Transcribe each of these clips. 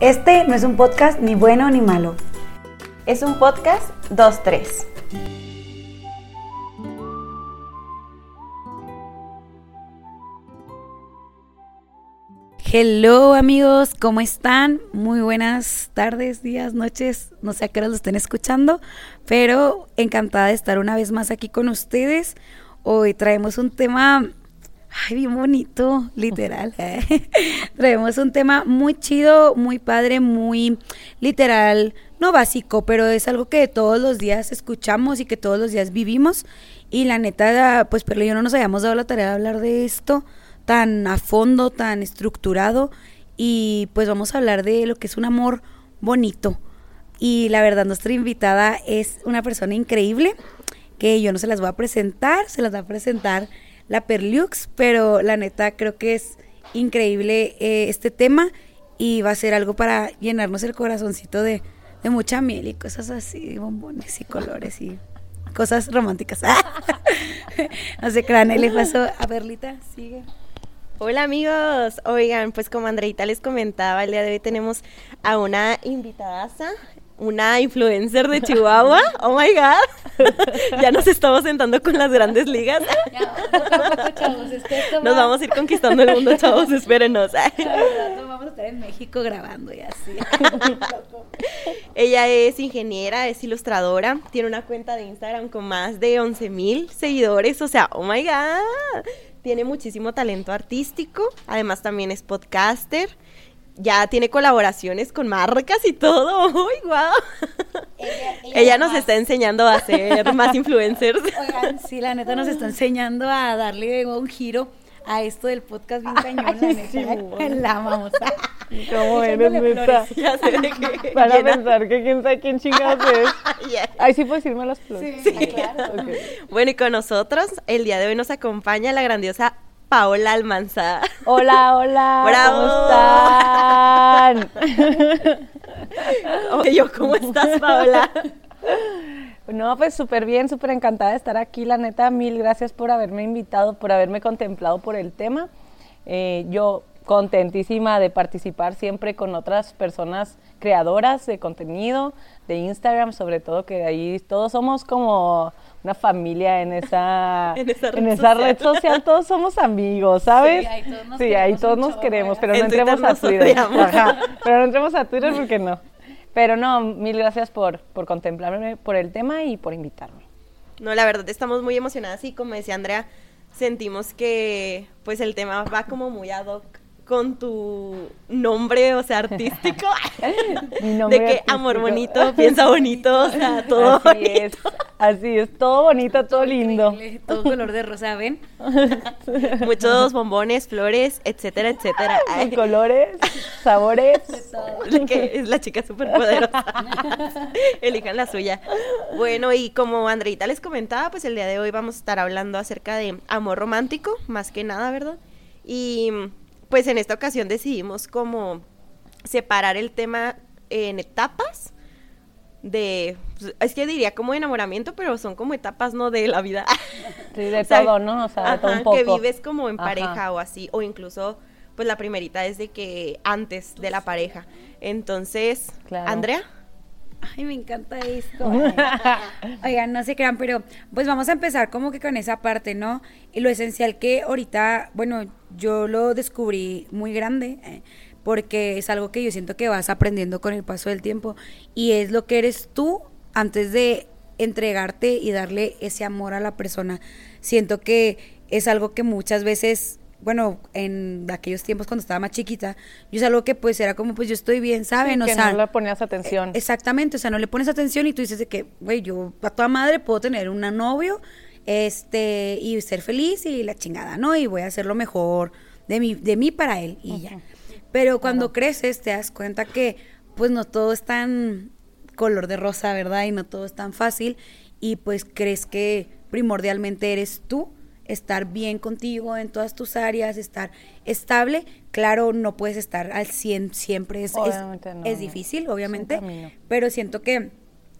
Este no es un podcast ni bueno ni malo. Es un podcast 2-3. Hello amigos, ¿cómo están? Muy buenas tardes, días, noches, no sé a qué hora lo estén escuchando, pero encantada de estar una vez más aquí con ustedes. Hoy traemos un tema, bien bonito, literal. Traemos un tema muy chido, muy padre, muy literal, no básico, pero es algo que todos los días escuchamos y que todos los días vivimos. Y la neta, pues Perla y yo no nos habíamos dado la tarea de hablar de esto tan a fondo, tan estructurado, y pues vamos a hablar de lo que es un amor bonito. Y la verdad, nuestra invitada es una persona increíble, que yo no se las voy a presentar, se las va a presentar la Perliux, pero la neta creo que es increíble este tema, y va a ser algo para llenarnos el corazoncito de mucha miel y cosas así, bombones y colores y cosas románticas. No se crean, le paso a Perlita, sigue. Hola amigos, oigan, pues como Andreita les comentaba, el día de hoy tenemos a una invitadaza, una influencer de Chihuahua, oh my god, ya nos estamos sentando con las grandes ligas. Ya, poco a poco, chavos, nos vamos a ir conquistando el mundo, chavos, espérenos. No vamos a estar en México grabando y así. Ella es ingeniera, es ilustradora, tiene una cuenta de Instagram con más de 11,000 seguidores, o sea, oh my god. Tiene muchísimo talento artístico, además también es podcaster, ya tiene colaboraciones con marcas y todo. ¡Uy, guau! Wow. Ella nos está enseñando a ser más influencers. Oigan, sí, la neta nos está enseñando a darle un giro a esto del podcast bien cañón. Ay, la sí, neta, bueno. La vamos a... ¿Cómo eres, neta? Ya sé de qué. Van a pensar que quién sabe quién chingados es. Yes. Ay, sí puedes irme a las flores. Sí, claro. Okay. Bueno, y con nosotros, el día de hoy nos acompaña la grandiosa Paola Almanza. Hola, hola. ¡Bravo! ¿Cómo están? ¿Cómo estás, Paola? No, pues súper bien, súper encantada de estar aquí, la neta. Mil gracias por haberme invitado, por haberme contemplado por el tema. Yo contentísima de participar siempre con otras personas creadoras de contenido, de Instagram, sobre todo, que ahí todos somos como una familia en esa, red social, todos somos amigos, ¿sabes? Sí, ahí todos nos queremos, pero no entremos a Twitter. Pero no entremos a Twitter porque no. Pero no, mil gracias por contemplarme por el tema y por invitarme. No, la verdad, estamos muy emocionadas y como decía Andrea, sentimos que pues el tema va como muy ad hoc con tu nombre, o sea, artístico. Mi nombre de que artístico. Amor bonito, piensa bonito, o sea, todo así bonito. Así es, todo bonito, todo lindo. Todo color de rosa, ¿ven? Muchos bombones, flores, etcétera, etcétera. Ay. Colores, sabores. De todo. Es la chica superpoderosa. Elijan la suya. Bueno, y como Andreita les comentaba, pues el día de hoy vamos a estar hablando acerca de amor romántico, más que nada, ¿verdad? Y pues en esta ocasión decidimos como separar el tema en etapas de, es que diría como enamoramiento, pero son como etapas, ¿no? De la vida. Sí, de todo, ¿no? O sea, de todo un poco. Que vives como en pareja, ajá, o así, o incluso, pues la primerita es de que antes de la pareja. Entonces, claro. Andrea. Ay, me encanta esto. Oigan, no se crean, pero pues vamos a empezar como que con esa parte, ¿no? Y lo esencial que ahorita, bueno, yo lo descubrí muy grande, porque es algo que yo siento que vas aprendiendo con el paso del tiempo, y es lo que eres tú antes de entregarte y darle ese amor a la persona. Siento que es algo que muchas veces... Bueno, en aquellos tiempos cuando estaba más chiquita, yo es algo que pues era como, pues yo estoy bien, ¿saben? Sí, o que sea, no le ponías atención. Exactamente, o sea, no le pones atención y tú dices de que, güey, yo a toda madre puedo tener un novio, y ser feliz y la chingada, ¿no? Y voy a hacer lo mejor de mí para él y ya. Pero cuando creces te das cuenta que pues no todo es tan color de rosa, ¿verdad? Y no todo es tan fácil y pues crees que primordialmente eres tú. Estar bien contigo en todas tus áreas, estar estable. Claro, no puedes estar al 100 siempre, es difícil, obviamente, pero siento que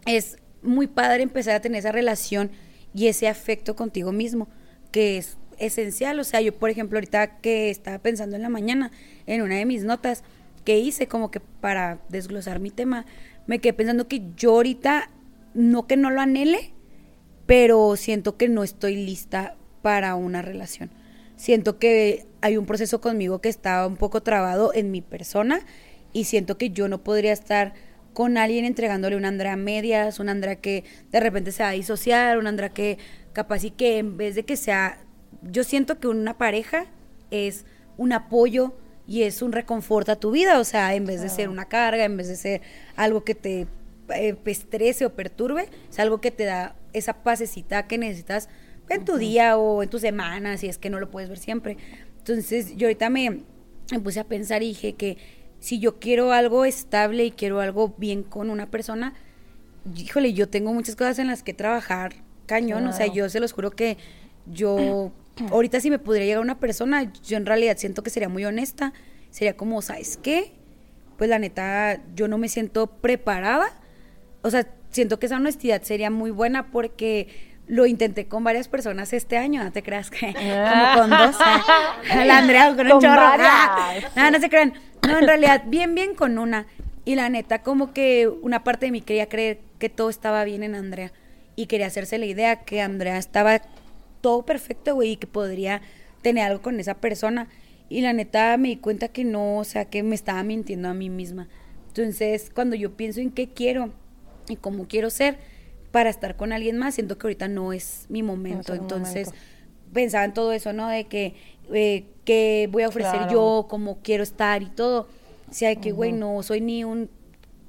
es muy padre empezar a tener esa relación y ese afecto contigo mismo, que es esencial. O sea, yo, por ejemplo, ahorita que estaba pensando en la mañana, en una de mis notas, que hice como que para desglosar mi tema, me quedé pensando que yo ahorita, no que no lo anhele, pero siento que no estoy lista para una relación. Siento que hay un proceso conmigo que está un poco trabado en mi persona y siento que yo no podría estar con alguien entregándole una Andrea medias, una Andrea que de repente se va a disociar, una Andrea que capaz y que en vez de que sea... Yo siento que una pareja es un apoyo y es un reconforto a tu vida, o sea, en vez de ser una carga, en vez de ser algo que te estrese o perturbe, es algo que te da esa pasecita que necesitas en tu día o en tu semana, si es que no lo puedes ver siempre. Entonces, yo ahorita me puse a pensar y dije que si yo quiero algo estable y quiero algo bien con una persona, híjole, yo tengo muchas cosas en las que trabajar, cañón, o sea, yo se los juro que yo, ahorita si me pudiera llegar una persona, yo en realidad siento que sería muy honesta, sería como, ¿sabes qué? Pues la neta, yo no me siento preparada, o sea, siento que esa honestidad sería muy buena porque... Lo intenté con varias personas este año, no te creas que como con dos, la Andrea con un chorro, no se crean, no, en realidad bien con una, y la neta como que una parte de mí quería creer que todo estaba bien en Andrea, y quería hacerse la idea que Andrea estaba todo perfecto, güey, y que podría tener algo con esa persona, y la neta me di cuenta que no, o sea, que me estaba mintiendo a mí misma. Entonces, cuando yo pienso en qué quiero y cómo quiero ser, para estar con alguien más, siento que ahorita no es mi momento, entonces pensaba en todo eso, ¿no? De que voy a ofrecer yo, cómo quiero estar y todo, o sea, de que güey, no soy ni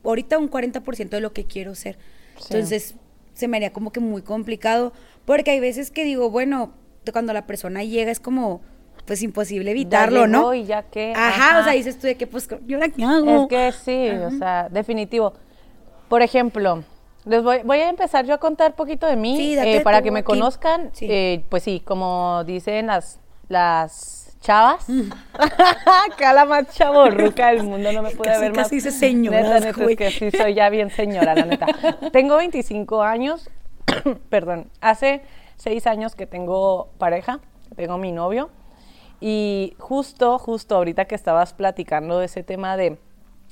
ahorita un 40% de lo que quiero ser, entonces se me haría como que muy complicado, porque hay veces que digo, bueno, cuando la persona llega es como, pues imposible evitarlo, ¿no? No, y ya que, o sea, dices tú de que, pues, ¿yo la qué hago? Es que sí, o sea, definitivo, por ejemplo... Les voy a empezar yo a contar poquito de mí, para que me conozcan. Sí. Pues sí, como dicen las chavas, acá la más chavorruca del mundo, no me puede ver más. Casi dice señora. Neta, es que sí, soy ya bien señora, la neta. Tengo 25 años, perdón, hace 6 años que tengo pareja, tengo mi novio, y justo ahorita que estabas platicando de ese tema de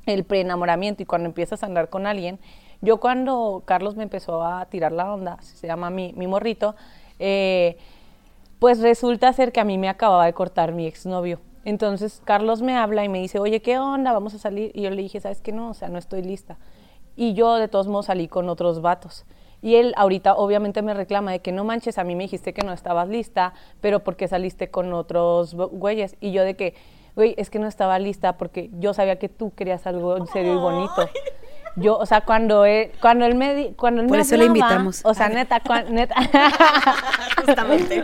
el preenamoramiento y cuando empiezas a andar con alguien... Yo cuando Carlos me empezó a tirar la onda, se llama mi morrito, pues resulta ser que a mí me acababa de cortar mi exnovio. Entonces Carlos me habla y me dice, oye, ¿qué onda? Vamos a salir. Y yo le dije, ¿sabes qué? No, o sea, no estoy lista. Y yo de todos modos salí con otros vatos. Y él ahorita obviamente me reclama de que no manches, a mí me dijiste que no estabas lista, pero ¿por qué saliste con otros güeyes? Y yo de que, güey, es que no estaba lista porque yo sabía que tú querías algo en serio y bonito. Yo, o sea, cuando él me di, cuando él por me eso hablaba, le invitamos. O sea, neta. Justamente.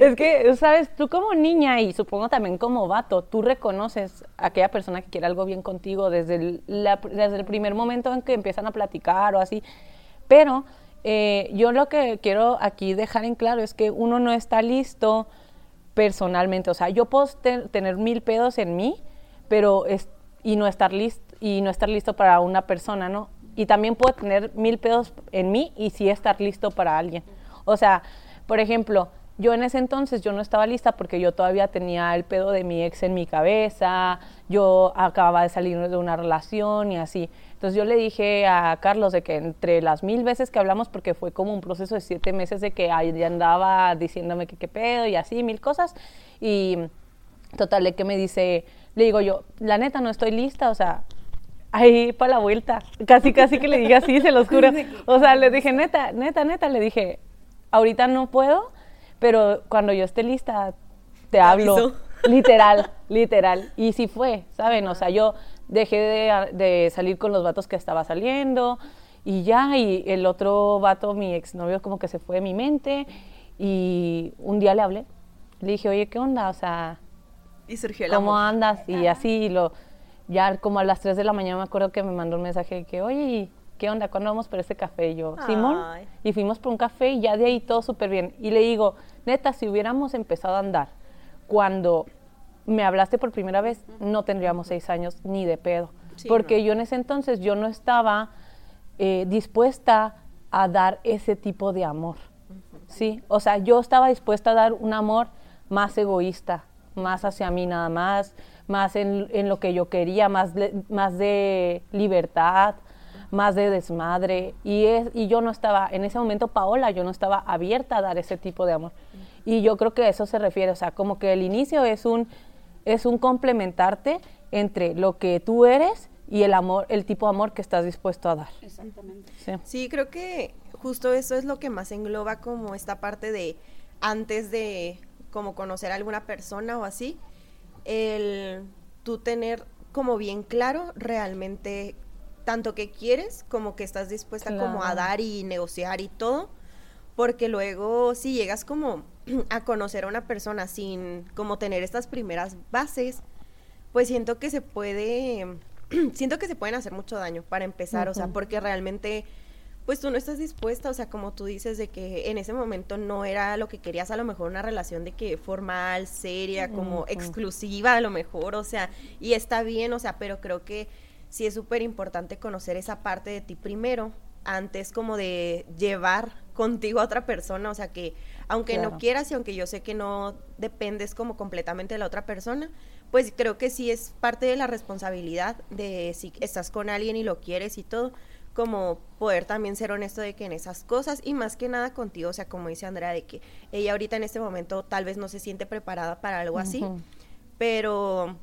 Es que, sabes, tú como niña y supongo también como vato, tú reconoces a aquella persona que quiere algo bien contigo desde el primer momento en que empiezan a platicar o así. Pero yo lo que quiero aquí dejar en claro es que uno no está listo personalmente. O sea, yo puedo tener 1000 pedos en mí, pero no estar listo para una persona, ¿no? Y también puedo tener 1000 pedos en mí y sí estar listo para alguien. O sea, por ejemplo, yo en ese entonces yo no estaba lista porque yo todavía tenía el pedo de mi ex en mi cabeza, yo acababa de salir de una relación y así. Entonces yo le dije a Carlos de que entre las 1000 veces que hablamos, porque fue como un proceso de 7 meses de que ahí andaba diciéndome que qué pedo y así, 1000 cosas. Y total, de que me dice... Le digo yo, la neta, no estoy lista, o sea, ahí para la vuelta. Casi que le dije así, se los juro. O sea, le dije, neta, le dije, ahorita no puedo, pero cuando yo esté lista, te hablo. Literal. Y sí fue, ¿saben? O sea, yo dejé de salir con los vatos que estaba saliendo y ya, y el otro vato, mi exnovio, como que se fue de mi mente. Y un día le hablé, le dije, oye, ¿qué onda? O sea... Y surgió el amor. ¿Cómo andas? Y así, ya como a las 3 de la mañana me acuerdo que me mandó un mensaje de que, oye, ¿qué onda? ¿Cuándo vamos por ese café? Y yo, Simón. Y fuimos por un café y ya de ahí todo súper bien. Y le digo, neta, si hubiéramos empezado a andar cuando me hablaste por primera vez, no tendríamos 6 años ni de pedo. Sí, porque yo en ese entonces, yo no estaba dispuesta a dar ese tipo de amor, ¿sí? O sea, yo estaba dispuesta a dar un amor más egoísta, más hacia mí nada más, más en lo que yo quería, más de libertad, más de desmadre. Y yo no estaba, en ese momento, Paola, yo no estaba abierta a dar ese tipo de amor. Y yo creo que a eso se refiere, o sea, como que el inicio es un complementarte entre lo que tú eres y el amor, el tipo de amor que estás dispuesto a dar. Exactamente. Sí, creo que justo eso es lo que más engloba como esta parte de antes de como conocer a alguna persona o así, el tú tener como bien claro realmente tanto que quieres como que estás dispuesta claro. como a dar y negociar y todo, porque luego si llegas como a conocer a una persona sin como tener estas primeras bases, pues siento que se pueden hacer mucho daño para empezar, uh-huh. o sea, porque realmente pues tú no estás dispuesta, o sea, como tú dices, de que en ese momento no era lo que querías, a lo mejor una relación de que formal, seria, uh-huh. como exclusiva a lo mejor, o sea, y está bien, o sea, pero creo que sí es súper importante conocer esa parte de ti primero, antes como de llevar contigo a otra persona, o sea, que aunque claro. no quieras y aunque yo sé que no dependes como completamente de la otra persona, pues creo que sí es parte de la responsabilidad de si estás con alguien y lo quieres y todo, como poder también ser honesto de que en esas cosas y más que nada contigo, o sea, como dice Andrea, de que ella ahorita en este momento tal vez no se siente preparada para algo uh-huh. así, pero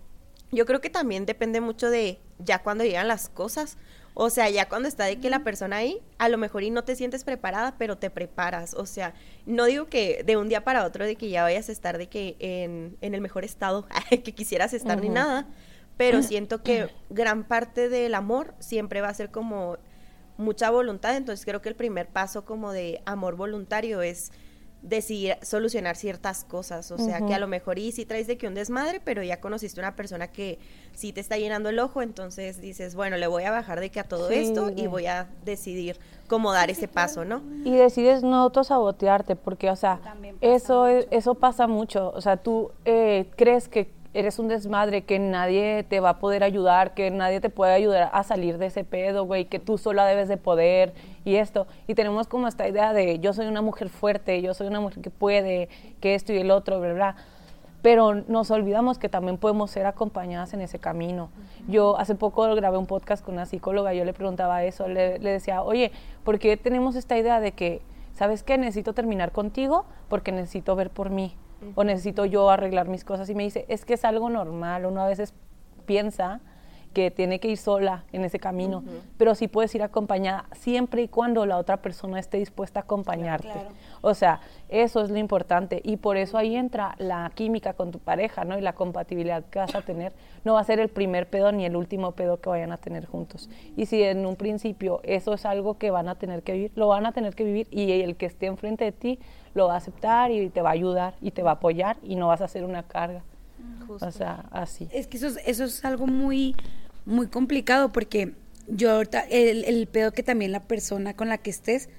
yo creo que también depende mucho de ya cuando llegan las cosas, o sea, ya cuando está de que la persona ahí, a lo mejor y no te sientes preparada, pero te preparas, o sea, no digo que de un día para otro de que ya vayas a estar de que en el mejor estado que quisieras estar uh-huh. ni nada, pero siento que gran parte del amor siempre va a ser como mucha voluntad, entonces creo que el primer paso como de amor voluntario es decidir solucionar ciertas cosas, o sea, uh-huh. que a lo mejor y sí traes de que un desmadre, pero ya conociste una persona que sí te está llenando el ojo, entonces dices, bueno, le voy a bajar de que a todo sí, esto y voy a decidir cómo dar ese paso, ¿no? Y decides no autosabotearte, porque, o sea, eso pasa mucho, o sea, tú crees que eres un desmadre, que nadie te va a poder ayudar, que nadie te puede ayudar a salir de ese pedo, güey, que tú sola debes de poder y esto. Y tenemos como esta idea de yo soy una mujer fuerte, yo soy una mujer que puede, que esto y el otro, bla, bla. Pero nos olvidamos que también podemos ser acompañadas en ese camino. Uh-huh. Yo hace poco grabé un podcast con una psicóloga, yo le preguntaba eso, le decía, oye, ¿por qué tenemos esta idea de que, ¿sabes qué? Necesito terminar contigo porque necesito ver por mí. O necesito yo arreglar mis cosas, y me dice, es que es algo normal, uno a veces piensa que tiene que ir sola en ese camino, uh-huh. pero sí puedes ir acompañada siempre y cuando la otra persona esté dispuesta a acompañarte, claro. O sea, eso es lo importante, y por eso ahí entra la química con tu pareja, ¿no? Y la compatibilidad que vas a tener, no va a ser el primer pedo ni el último pedo que vayan a tener juntos, y si en un principio eso es algo que van a tener que vivir, lo van a tener que vivir, y el que esté enfrente de ti lo va a aceptar y te va a ayudar y te va a apoyar y no vas a ser una carga. Justo. O sea, así. Es que eso es algo muy, muy complicado porque yo ahorita, el pedo que también la persona con la que estés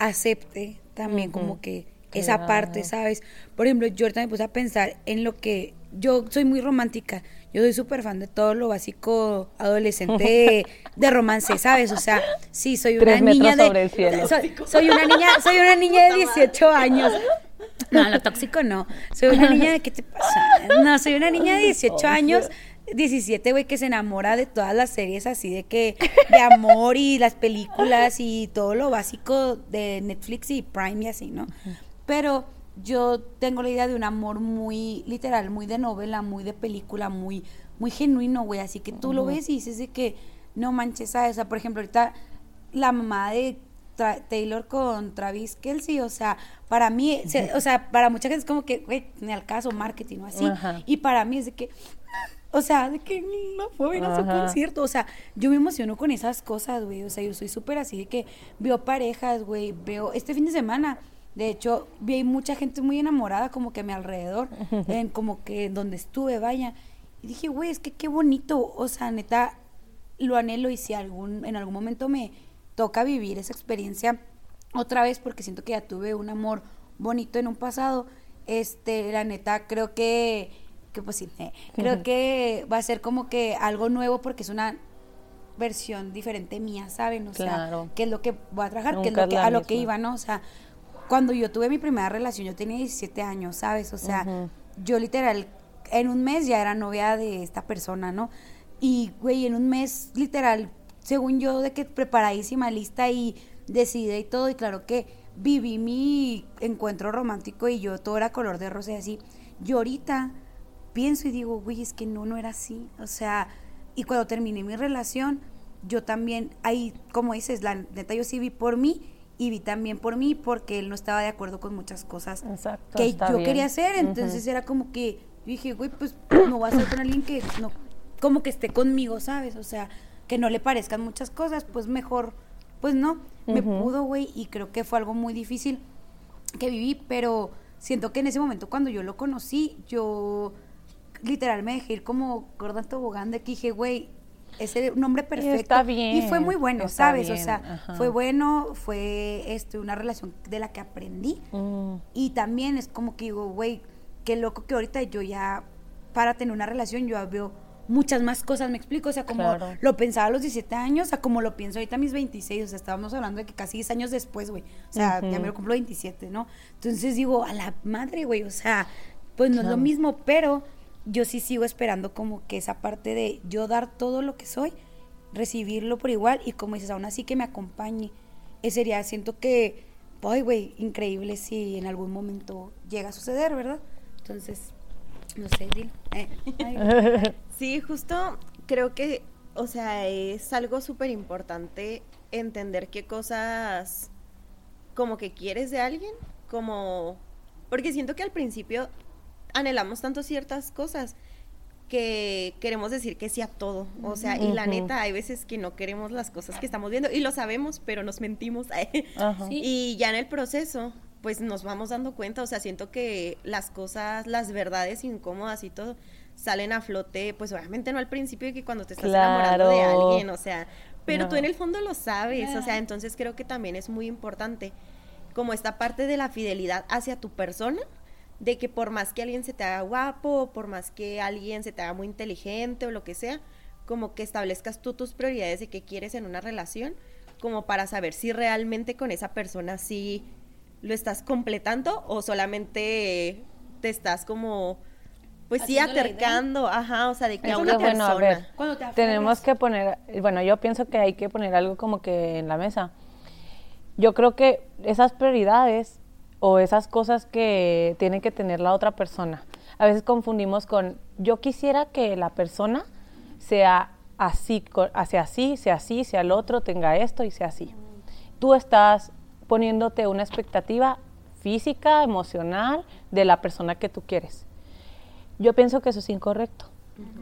acepte también uh-huh. como que esa claro. parte, ¿sabes? Por ejemplo, yo ahorita me puse a pensar en lo que, yo soy muy romántica, yo soy súper fan de todo lo básico adolescente de romance, ¿sabes? O sea, sí, soy una niña de... 3 metros sobre el cielo. Soy una niña de 18 años. No, lo tóxico no. Soy una niña de... ¿Qué te pasa? No, soy una niña de 18 años, 17, güey, que se enamora de todas las series así de que... De amor y las películas y todo lo básico de Netflix y Prime y así, ¿no? Pero yo tengo la idea de un amor muy, literal, muy de novela, muy de película, muy, muy genuino, güey. Así que tú lo ves y dices de que no manches, ¿sabes? O sea, por ejemplo, ahorita la mamá de Taylor con Travis Kelce, o sea, para mí, o sea, para mucha gente es como que, güey, ni al caso, marketing o así. Ajá. Y para mí es de que, o sea, de que no puedo ir a su concierto. O sea, yo me emociono con esas cosas, güey. O sea, yo soy súper así de que veo parejas, güey, veo este fin de semana. De hecho, vi mucha gente muy enamorada como que a mi alrededor, en como que donde estuve, vaya. Y dije, güey, es que qué bonito, o sea, neta, lo anhelo y si en algún momento me toca vivir esa experiencia otra vez, porque siento que ya tuve un amor bonito en un pasado, la neta, creo que pues sí, creo que va a ser como que algo nuevo porque es una versión diferente mía, ¿saben? O claro. sea, que es lo que voy a trabajar, que es lo que, a lo que iba, ¿no? O sea, cuando yo tuve mi primera relación, yo tenía 17 años, ¿sabes? O sea, yo literal en un mes ya era novia de esta persona, ¿no? Y, güey, en un mes, literal, según yo, de que preparadísima, lista y decidida y todo, y claro que viví mi encuentro romántico y yo todo era color de rosa y así. Yo ahorita pienso y digo, güey, es que no era así, o sea, y cuando terminé mi relación, yo también, ahí, como dices, la neta, yo sí vi por mí, y vi también por mí, porque él no estaba de acuerdo con muchas cosas. Exacto, que yo bien quería hacer, entonces era como que, dije, güey, pues, no voy a hacer con alguien que no, como que esté conmigo, ¿sabes? O sea, que no le parezcan muchas cosas, pues mejor, pues no, me pudo, güey, y creo que fue algo muy difícil que viví, pero siento que en ese momento, cuando yo lo conocí, yo literal me dejé ir como gorda en tobogán, de que dije, güey, es el nombre perfecto. Y está bien. Y fue muy bueno, ¿sabes? Bien, o sea, fue bueno, fue una relación de la que aprendí. Y también es como que digo, güey, qué loco que ahorita yo ya, para tener una relación, yo veo muchas más cosas, ¿me explico? O sea, como lo pensaba a los 17 años, o sea, como lo pienso ahorita a mis 26, o sea, estábamos hablando de que casi 10 años después, güey. O sea, ya me lo cumplo 27, ¿no? Entonces digo, a la madre, güey, o sea, pues no es lo mismo, pero yo sí sigo esperando como que esa parte de yo dar todo lo que soy, recibirlo por igual, y como dices, aún así que me acompañe. Sería, siento que, ay, güey, increíble si en algún momento llega a suceder, ¿verdad? Entonces, no sé, dilo. Sí, justo creo que, o sea, es algo súper importante entender qué cosas como que quieres de alguien, como, porque siento que al principio anhelamos tanto ciertas cosas que queremos decir que sí a todo, o sea, y la neta, hay veces que no queremos las cosas que estamos viendo, y lo sabemos, pero nos mentimos, sí. Y ya en el proceso, pues nos vamos dando cuenta, o sea, siento que las cosas, las verdades incómodas y todo, salen a flote, pues obviamente no al principio, que cuando te estás enamorando de alguien, o sea, pero tú en el fondo lo sabes, o sea, entonces creo que también es muy importante, como esta parte de la fidelidad hacia tu persona, de que por más que alguien se te haga guapo, por más que alguien se te haga muy inteligente o lo que sea, como que establezcas tú tus prioridades de qué quieres en una relación, como para saber si realmente con esa persona sí lo estás completando o solamente te estás como, pues sí, acercando, o sea, de que a una persona. A ver, tenemos que poner, bueno, yo pienso que hay que poner algo como que en la mesa. Yo creo que esas prioridades o esas cosas que tiene que tener la otra persona. A veces confundimos con, yo quisiera que la persona sea así, sea el otro, tenga esto y sea así. Tú estás poniéndote una expectativa física, emocional, de la persona que tú quieres. Yo pienso que eso es incorrecto.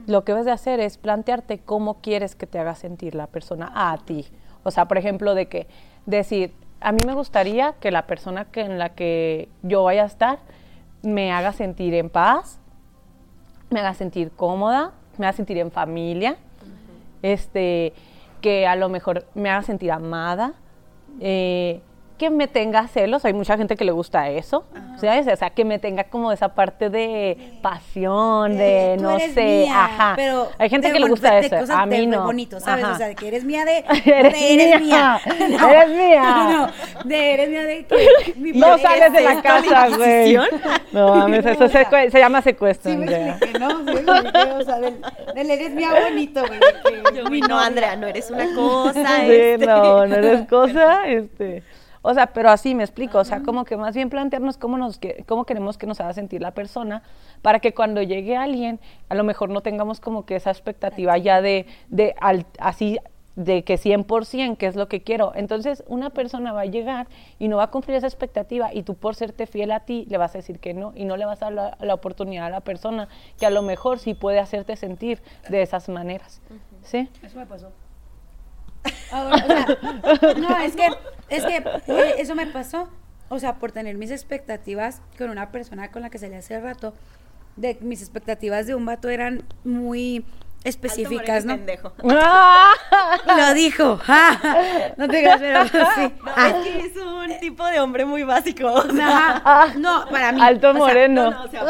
Lo que debes de hacer es plantearte cómo quieres que te haga sentir la persona a ti. O sea, por ejemplo, de que decir, a mí me gustaría que la persona en la que yo vaya a estar me haga sentir en paz, me haga sentir cómoda, me haga sentir en familia, que a lo mejor me haga sentir amada, que me tenga celos, hay mucha gente que le gusta eso, ¿sabes? O sea, que me tenga como esa parte de pasión, de no sé, mía, pero hay gente que le gusta eso, a mí no. Bonito, ¿sabes? O sea, de que eres mía de eres mía de que mi no sales de la casa, güey. No mames, eso se llama secuestro. Sí, me expliqué, ¿no? Sí, me expliqué, o sea, del eres mía bonito, güey. No, Andrea, no eres una cosa. Sí, no eres cosa, O sea, pero así me explico, o sea, como que más bien plantearnos cómo queremos que nos haga sentir la persona para que cuando llegue alguien, a lo mejor no tengamos como que esa expectativa ya así, de que 100%, que es lo que quiero. Entonces, una persona va a llegar y no va a cumplir esa expectativa y tú por serte fiel a ti, le vas a decir que no y no le vas a dar la oportunidad a la persona que a lo mejor sí puede hacerte sentir de esas maneras, ¿sí? Eso me pasó. No, es que eso me pasó, o sea, por tener mis expectativas con una persona con la que salí hace rato, mis expectativas de un vato eran muy específicas, ¿no? Pendejo. Lo dijo. No te creas, pero sí. No, es que es un tipo de hombre muy básico. O sea. No, para mí. Alto moreno. O sea,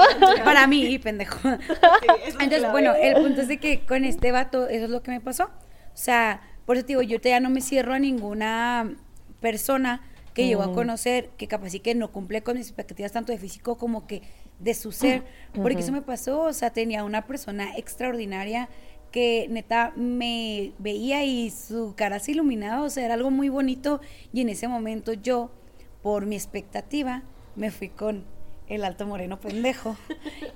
para mí, y pendejo. Sí, entonces, bueno, el punto es de que con este vato, eso es lo que me pasó, o sea. Por eso te digo, yo ya no me cierro a ninguna persona que llego a conocer, que capaz sí que no cumple con mis expectativas tanto de físico como que de su ser, porque eso me pasó. O sea, tenía una persona extraordinaria que neta me veía y su cara se iluminaba, o sea, era algo muy bonito, y en ese momento yo, por mi expectativa, me fui con el alto moreno pendejo,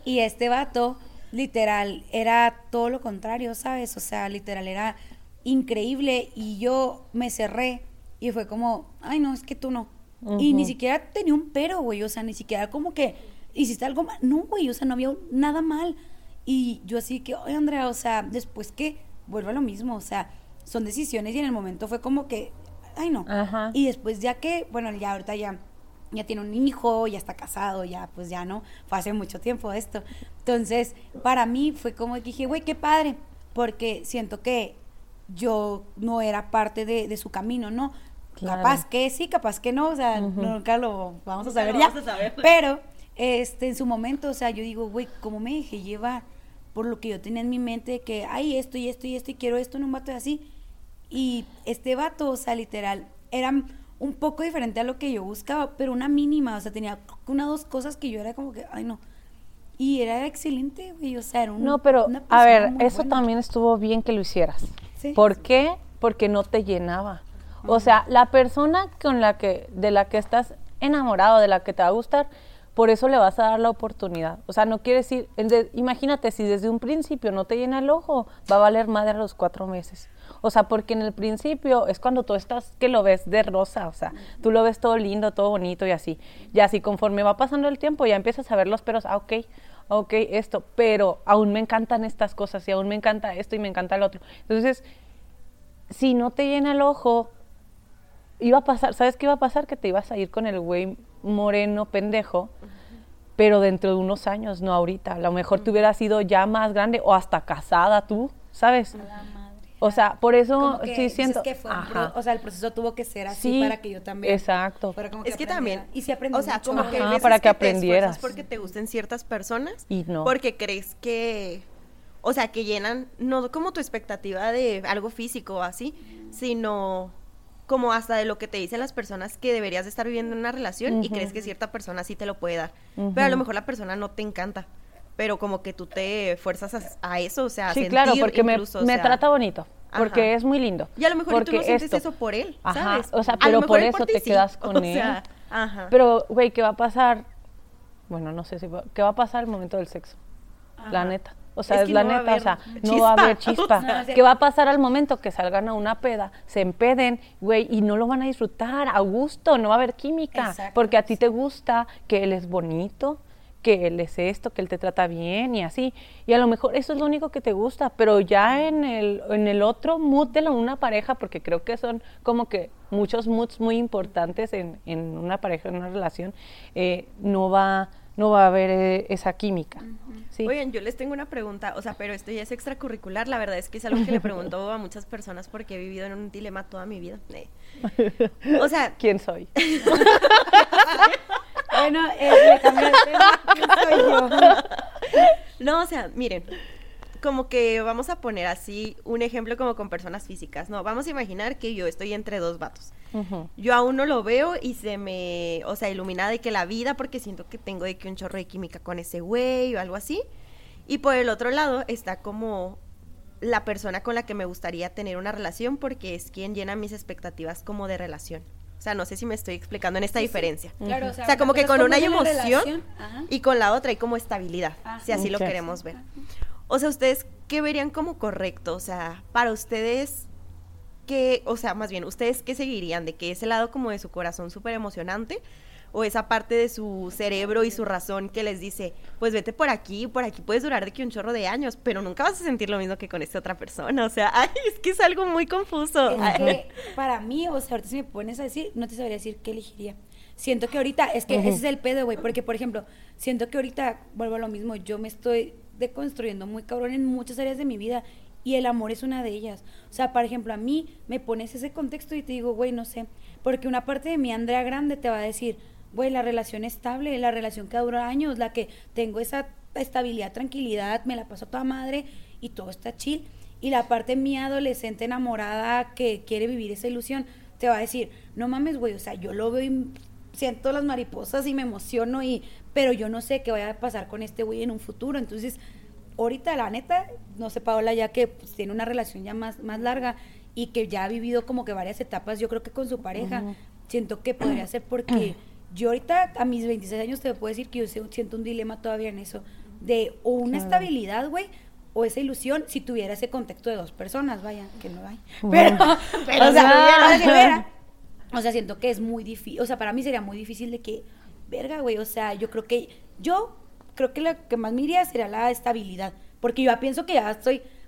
y este vato, literal, era todo lo contrario, ¿sabes? O sea, literal, era increíble, y yo me cerré, y fue como, ay no, es que tú no, y ni siquiera tenía un pero, güey, o sea, ni siquiera como que hiciste algo mal, no, güey, o sea, no había nada mal. Y yo así que, oye, Andrea, o sea, después que vuelvo a lo mismo, o sea, son decisiones, y en el momento fue como que, ay, no. Ajá. Y después ya que, bueno, ya ahorita ya tiene un hijo, ya está casado, ya, pues ya no, fue hace mucho tiempo esto. Entonces, para mí fue como que dije, güey, qué padre, porque siento que yo no era parte de su camino, ¿no? Claro. Capaz que sí, capaz que no, o sea, nunca lo vamos a saber ya. Vamos a saber. Pero, en su momento, o sea, yo digo, güey, ¿cómo me dejé llevar por lo que yo tenía en mi mente de que ay, esto y esto y esto y quiero esto en un vato así? Y este vato, o sea, literal, era un poco diferente a lo que yo buscaba, pero una mínima, o sea, tenía una o dos cosas que yo era como que, ay, no. Y era excelente, güey, o sea, era un... No, pero, a ver, eso buena. También estuvo bien que lo hicieras. ¿Sí? ¿Por qué? Porque no te llenaba. Ajá. O sea, la persona con la que, de la que estás enamorado, de la que te va a gustar... Por eso le vas a dar la oportunidad. O sea, no quiere decir... imagínate, si desde un principio no te llena el ojo, va a valer madre a los 4 meses. O sea, porque en el principio es cuando tú estás que lo ves de rosa. O sea, tú lo ves todo lindo, todo bonito y así. Y así conforme va pasando el tiempo, ya empiezas a ver los peros. Ah, ok, esto. Pero aún me encantan estas cosas y aún me encanta esto y me encanta el otro. Entonces, si no te llena el ojo, iba a pasar... ¿Sabes qué iba a pasar? Que te ibas a ir con el güey... moreno, pendejo, pero dentro de unos años, no ahorita. A lo mejor te hubieras sido ya más grande o hasta casada tú, ¿sabes? La madre. O sea, por eso que, sí siento... Es que fue o sea, el proceso tuvo que ser así sí, para que yo también... Exacto. Que es que también... Y si aprendí mucho. Como que para que aprendieras. Te porque te gusten ciertas personas. Y no. Porque crees que... O sea, que llenan, no como tu expectativa de algo físico o así, sino... como hasta de lo que te dicen las personas que deberías de estar viviendo una relación y crees que cierta persona sí te lo puede dar. Pero a lo mejor la persona no te encanta, pero como que tú te fuerzas a eso, o sea, sí, sentir claro, porque incluso, me trata bonito, porque es muy lindo. Y a lo mejor porque tú no sientes eso por él, ¿sabes? O sea, pero por eso te quedas con él. Pero, güey, ¿qué va a pasar? Bueno, no sé si... ¿Qué va a pasar el momento del sexo? La neta. O sea, es la no neta, o sea, chispa. No va a haber chispa. No, o sea, ¿qué va a pasar al momento que salgan a una peda, se empeden, güey, y no lo van a disfrutar a gusto, no va a haber química? Exacto, porque a ti te gusta que él es bonito, que él es esto, que él te trata bien y así. Y a lo mejor eso es lo único que te gusta, pero ya en el otro mood de una pareja, porque creo que son como que muchos moods muy importantes en una pareja, en una relación, no va a haber esa química. ¿Sí? Oigan, yo les tengo una pregunta, o sea, pero esto ya es extracurricular, la verdad es que es algo que le pregunto a muchas personas porque he vivido en un dilema toda mi vida. O sea... ¿Quién soy? Bueno, le cambié el tema, ¿quién soy yo? No, o sea, miren, como que vamos a poner así un ejemplo como con personas físicas, ¿no? Vamos a imaginar que yo estoy entre dos vatos. Yo aún no lo veo y se me, o sea, ilumina de que la vida, porque siento que tengo de que un chorro de química con ese güey o algo así. Y por el otro lado está como la persona con la que me gustaría tener una relación porque es quien llena mis expectativas como de relación. O sea, no sé si me estoy explicando en esta diferencia. Claro, o sea, como que con una hay emoción y con la otra hay como estabilidad, si así lo queremos ver. O sea, ¿ustedes qué verían como correcto? O sea, para ustedes, ¿qué? O sea, más bien, ¿ustedes qué seguirían? ¿De que ese lado como de su corazón súper emocionante? ¿O esa parte de su cerebro y su razón que les dice, pues vete por aquí puedes durar de que un chorro de años, pero nunca vas a sentir lo mismo que con esta otra persona? O sea, ay, es que es algo muy confuso. Es que para mí, o sea, ahorita si me pones a decir, no te sabría decir qué elegiría. Siento que ahorita, es que ese es el pedo, güey, porque, por ejemplo, siento que ahorita, vuelvo a lo mismo, yo me estoy... deconstruyendo muy cabrón en muchas áreas de mi vida y el amor es una de ellas. O sea, por ejemplo, a mí me pones ese contexto y te digo, güey, no sé, porque una parte de mi Andrea grande te va a decir, güey, la relación estable, la relación que dura años, la que tengo esa estabilidad, tranquilidad, me la paso a toda madre y todo está chill. Y la parte de mi adolescente enamorada que quiere vivir esa ilusión te va a decir, no mames, güey, o sea, yo lo veo siento las mariposas y me emociono, pero yo no sé qué vaya a pasar con este güey en un futuro. Entonces, ahorita, la neta, no sé, Paola, ya que pues, tiene una relación ya más larga y que ya ha vivido como que varias etapas, yo creo que con su pareja, uh-huh. siento que podría ser porque yo ahorita, a mis 26 años, te puedo decir que yo siento un dilema todavía en eso, de o una claro. estabilidad, güey, o esa ilusión, si tuviera ese contexto de dos personas, vaya, que no hay. Wow. Pero, o sea, no hubiera. O sea, siento que es muy difícil, o sea, para mí sería muy difícil de que, verga, güey, o sea, yo creo que la que más me iría sería la estabilidad, porque yo ya pienso que ya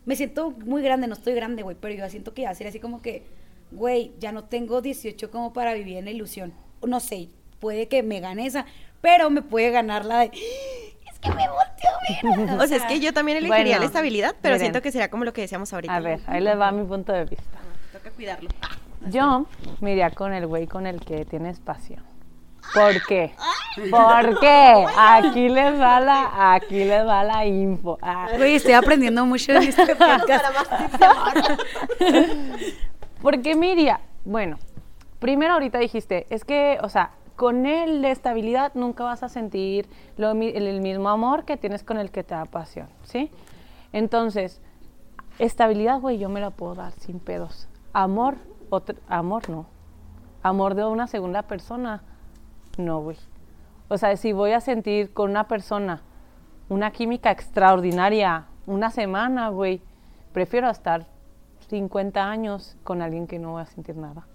me siento muy grande, no estoy grande, güey, pero yo ya siento que ya sería así como que, güey, ya no tengo 18 como para vivir en la ilusión, no sé, puede que me gane esa, pero me puede ganar la de... que me volteó, mira. O sea, es que yo también elegiría la estabilidad, pero miren, siento que será como lo que decíamos ahorita. A ver, ahí les va mi punto de vista. Toca cuidarlo. Yo me iría con el güey con el que tienes pasión. ¿Por qué? ¿Por qué? Aquí les va la info. Güey, estoy aprendiendo mucho de este podcast. ¿Por qué me iría? Bueno, primero ahorita dijiste, es que, o sea, con él de estabilidad nunca vas a sentir el mismo amor que tienes con el que te da pasión, ¿sí? Entonces, estabilidad, güey, yo me la puedo dar sin pedos. Amor no. Amor de una segunda persona, no, güey. O sea, si voy a sentir con una persona una química extraordinaria una semana, güey, prefiero estar 50 años con alguien que no voy a sentir nada.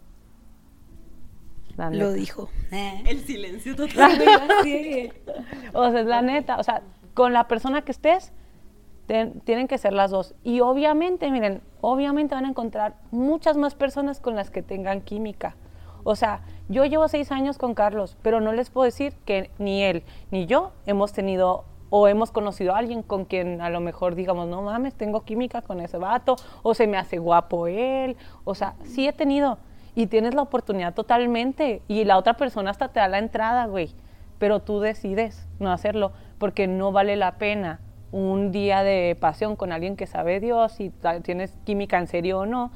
Lo dijo. El silencio total. O sea, es la neta. O sea, con la persona que estés, tienen que ser las dos. Y obviamente, miren, obviamente van a encontrar muchas más personas con las que tengan química. O sea, yo llevo 6 años con Carlos, pero no les puedo decir que ni él ni yo hemos tenido o hemos conocido a alguien con quien a lo mejor digamos, no mames, tengo química con ese vato, o se me hace guapo él. O sea, sí he tenido... Y tienes la oportunidad totalmente, y la otra persona hasta te da la entrada, güey. Pero tú decides no hacerlo, porque no vale la pena un día de pasión con alguien que sabe Dios, si tienes química en serio o no,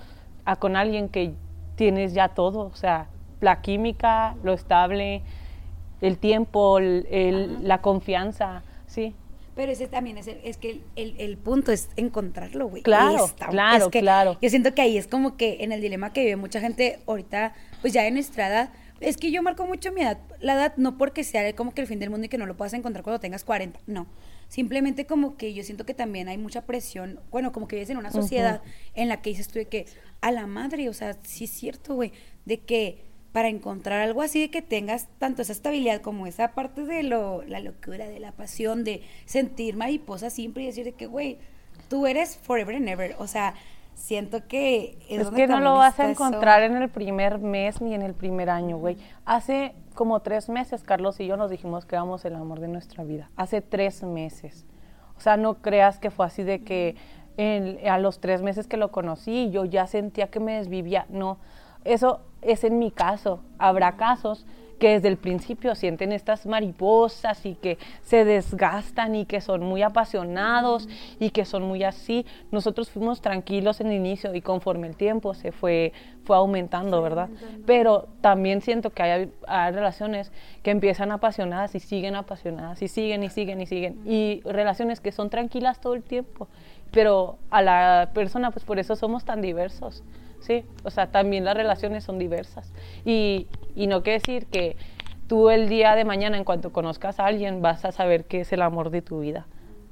a con alguien que tienes ya todo, o sea, la química, lo estable, el tiempo, la confianza, ¿sí? Pero ese también es que el punto es encontrarlo, güey. Claro. Yo siento que ahí es como que en el dilema que vive mucha gente ahorita, pues ya en nuestra edad, es que yo marco mucho mi edad. La edad no porque sea como que el fin del mundo y que no lo puedas encontrar cuando tengas 40, no. Simplemente como que yo siento que también hay mucha presión, bueno, como que vives en una sociedad uh-huh. en la que dices tú de que, a la madre, o sea, sí es cierto, güey, de que para encontrar algo así de que tengas tanto esa estabilidad como esa parte de la locura, de la pasión, de sentir mariposa siempre y decir de que, güey, tú eres forever and ever. O sea, siento que... Es que no lo vas a encontrar en el primer mes ni en el primer año, güey. Hace como 3 meses, Carlos y yo nos dijimos que éramos el amor de nuestra vida. Hace 3 meses. O sea, no creas que fue así de que a los 3 meses que lo conocí yo ya sentía que me desvivía. No, eso... es en mi caso. Habrá casos que desde el principio sienten estas mariposas y que se desgastan y que son muy apasionados y que son muy así. Nosotros fuimos tranquilos en el inicio y conforme el tiempo se fue aumentando, ¿verdad? Pero también siento que hay relaciones que empiezan apasionadas y siguen. Y relaciones que son tranquilas todo el tiempo. Pero a la persona, pues por eso somos tan diversos. Sí, o sea, también las relaciones son diversas y no quiere decir que tú el día de mañana en cuanto conozcas a alguien vas a saber que es el amor de tu vida,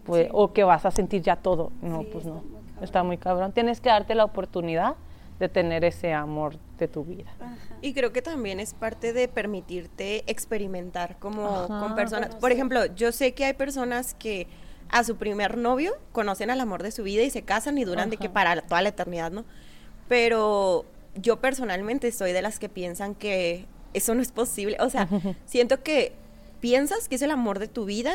pues, sí. O que vas a sentir ya todo, no, sí, pues no, está muy cabrón, tienes que darte la oportunidad de tener ese amor de tu vida. Ajá. Y creo que también es parte de permitirte experimentar como ajá, con personas, por ejemplo, yo sé que hay personas que a su primer novio conocen al amor de su vida y se casan y duran ajá. de que para toda la eternidad, ¿no? Pero yo personalmente soy de las que piensan que eso no es posible. O sea, siento que piensas que es el amor de tu vida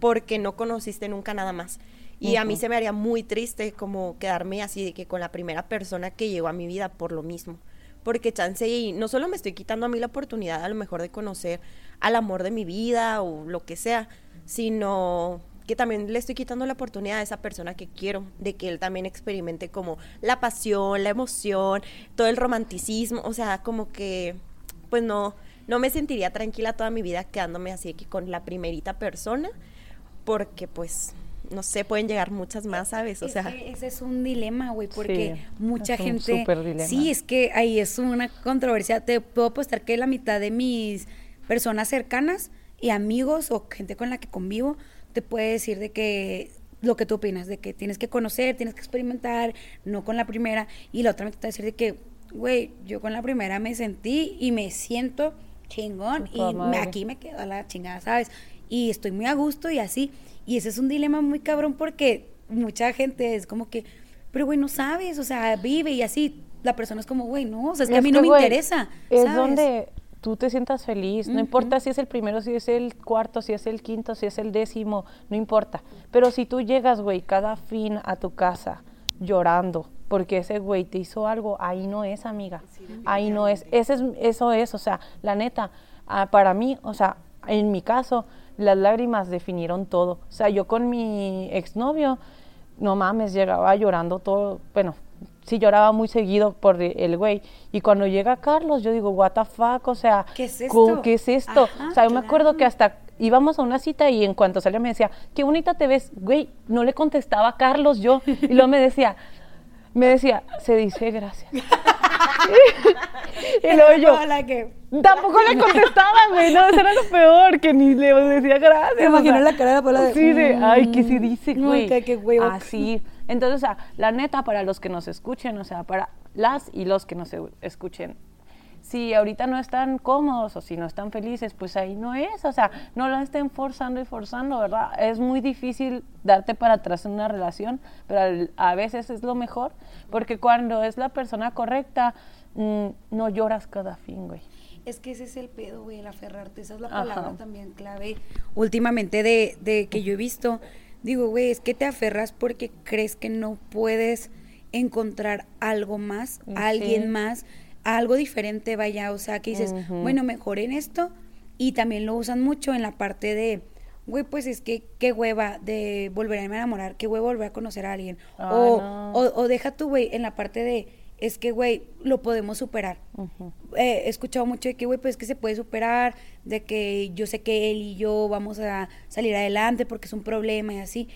porque no conociste nunca nada más. Y uh-huh. a mí se me haría muy triste como quedarme así de que con la primera persona que llegó a mi vida por lo mismo. Porque chance y no solo me estoy quitando a mí la oportunidad a lo mejor de conocer al amor de mi vida o lo que sea, sino... que también le estoy quitando la oportunidad a esa persona que quiero, de que él también experimente como la pasión, la emoción, todo el romanticismo, o sea, como que, pues no, no me sentiría tranquila toda mi vida quedándome así aquí con la primerita persona, porque pues... no sé, pueden llegar muchas más, ¿sabes? O sea, ese es un dilema, güey, porque sí, mucha gente... Sí, es que ahí es una controversia. Te puedo apostar que la mitad de mis personas cercanas y amigos o gente con la que convivo te puede decir de que lo que tú opinas, de que tienes que conocer, tienes que experimentar, no con la primera. Y la otra mitad te va a decir de que, güey, yo con la primera me sentí y me siento chingón y aquí me quedo a la chingada, ¿sabes? Y estoy muy a gusto y así... Y ese es un dilema muy cabrón porque mucha gente es como que, pero güey, no sabes, o sea, vive y así. La persona es como, güey, no, o sea, es que a mí no me interesa, ¿sabes? Es donde tú te sientas feliz, no importa si es el primero, si es el cuarto, si es el quinto, si es el décimo, no importa. Pero si tú llegas, güey, cada fin a tu casa llorando porque ese güey te hizo algo, ahí no es, amiga, ahí no es. Eso es, o sea, la neta, para mí, o sea, en mi caso... las lágrimas definieron todo. O sea, yo con mi exnovio, no mames, llegaba llorando todo. Bueno, sí lloraba muy seguido por el güey. Y cuando llega Carlos, yo digo, what the fuck, o sea... ¿Qué es esto? ¿Qué es esto? Ajá, o sea, yo me acuerdo que hasta íbamos a una cita y en cuanto salía me decía, qué bonita te ves, güey. No le contestaba a Carlos yo. Y luego me decía, se dice gracias. Y luego yo tampoco le contestaba, güey, no, eso era lo peor, que ni le decía gracias. Me imaginó la cara de Paola de... Sí, de, ay, ¿qué se dice, güey? Qué huevo. Así, entonces, o sea, la neta, para los que nos escuchen, o sea, para las y los que nos escuchen, si ahorita no están cómodos o si no están felices, pues ahí no es, o sea, no lo estén forzando y forzando, ¿verdad? Es muy difícil darte para atrás en una relación, pero a veces es lo mejor, porque cuando es la persona correcta, no lloras cada fin, güey. Es que ese es el pedo, güey, el aferrarte, esa es la palabra también clave últimamente de que yo he visto. Digo, güey, es que te aferras porque crees que no puedes encontrar algo más, alguien más, algo diferente, vaya, o sea, que dices, bueno, mejor en esto, y también lo usan mucho en la parte de, güey, pues es que qué hueva de volver a enamorar, qué hueva volver a conocer a alguien, o deja tú, güey, en la parte de, es que, güey, lo podemos superar. He escuchado mucho de que, güey, pues es que se puede superar, de que yo sé que él y yo vamos a salir adelante porque es un problema y así,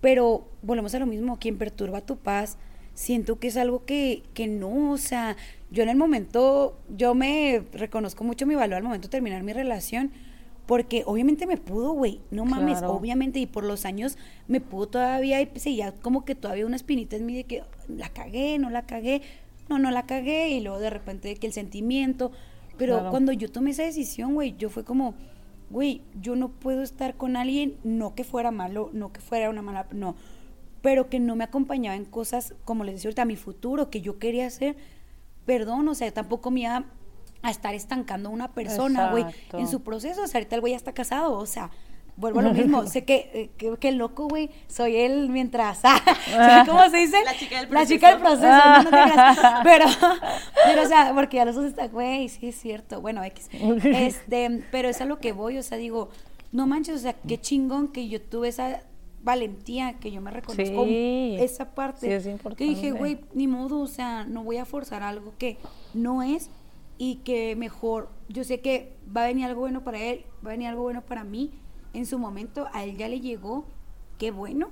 pero volvemos a lo mismo, quien perturba tu paz, siento que es algo que no, o sea... Yo en el momento, yo me reconozco mucho mi valor al momento de terminar mi relación, porque obviamente me pudo, güey, no mames, claro. Obviamente, y por los años me pudo todavía, y seguía como que todavía una espinita en mí de que la cagué, no la cagué, no la cagué, y luego de repente de que el sentimiento, pero claro. Cuando yo tomé esa decisión, güey, yo fue como, güey, yo no puedo estar con alguien, no que fuera malo, no que fuera una mala, no, pero que no me acompañaba en cosas, como les decía ahorita, a mi futuro, que yo quería hacer. Perdón, o sea, tampoco me iba a estar estancando a una persona, güey, en su proceso. O sea, ahorita el güey ya está casado, o sea, vuelvo a lo mismo. Sé que loco, güey, soy él mientras, ¿cómo se dice? La chica del proceso. No te creas. Pero, o sea, porque ya los dos están, güey, sí es cierto, bueno, X. Pero es a lo que voy, o sea, digo, no manches, o sea, qué chingón que yo tuve esa valentía, que yo me reconozco esa parte, sí, es importante. Que dije, güey, ni modo, o sea, no voy a forzar algo que no es, y que mejor, yo sé que va a venir algo bueno para él, va a venir algo bueno para mí, en su momento, a él ya le llegó, qué bueno,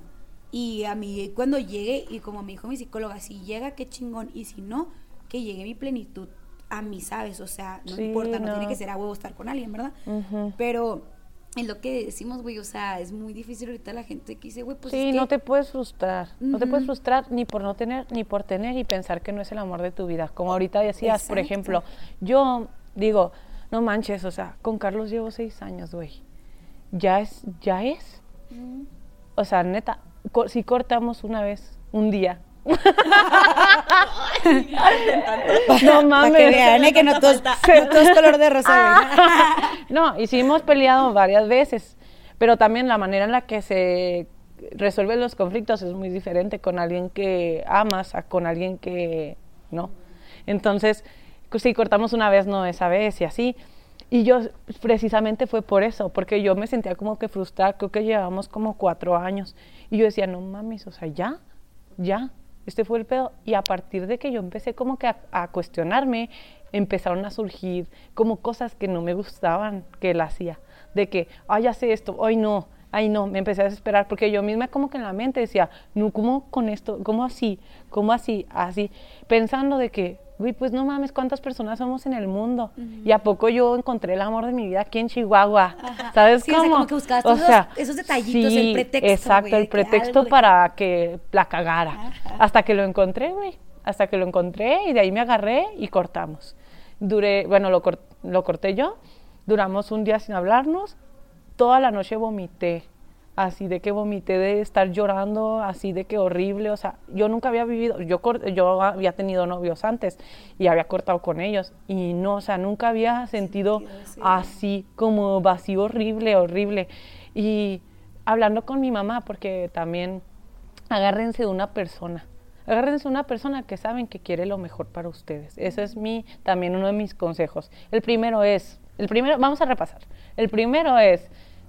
y a mí cuando llegue, y como me dijo mi psicóloga, si llega, qué chingón, y si no, que llegue mi plenitud a mí, ¿sabes? O sea, no importa, no tiene que ser a huevo estar con alguien, ¿verdad? Pero... es lo que decimos, güey, o sea, es muy difícil ahorita la gente que dice, güey, pues sí, es que... no te puedes frustrar, no te puedes frustrar ni por no tener, ni por tener y pensar que no es el amor de tu vida, como ahorita decías. Exacto. Por ejemplo, yo digo, no manches, o sea, con Carlos llevo 6 años, güey, ya es, o sea, neta, si cortamos una vez, un día, no mames, que vean, que no todo es color de rosa. No, y sí hemos peleado varias veces, pero también la manera en la que se resuelven los conflictos es muy diferente con alguien que amas a con alguien que no. Entonces, si cortamos una vez, no esa vez y así. Y yo precisamente fue por eso, porque yo me sentía como que frustrada, creo que llevamos como 4 años y yo decía, no mames, o sea, ya. Este fue el pedo, y a partir de que yo empecé como que a cuestionarme empezaron a surgir como cosas que no me gustaban que él hacía. De que, ay, hace esto, ay, no, me empecé a desesperar. Porque yo misma como que en la mente decía, no, ¿cómo con esto? ¿Cómo así? Pensando de que, güey, pues no mames, ¿cuántas personas somos en el mundo? Uh-huh. ¿Y a poco yo encontré el amor de mi vida aquí en Chihuahua? Ajá. ¿Sabes cómo? O sea, como que buscabas esos detallitos, sí, el pretexto. Exacto, güey, el pretexto para que la cagara. Ajá. Hasta que lo encontré, güey. Hasta que lo encontré y de ahí me agarré y cortamos. Lo corté yo. Duramos un día sin hablarnos. Toda la noche vomité. Así de que vomité de estar llorando, así de que horrible. O sea, yo nunca había vivido, yo había tenido novios antes y había cortado con ellos. Y no, o sea, nunca había sentido así como vacío horrible. Y hablando con mi mamá, porque también agárrense de una persona que saben que quiere lo mejor para ustedes. Ese es también uno de mis consejos. El primero es,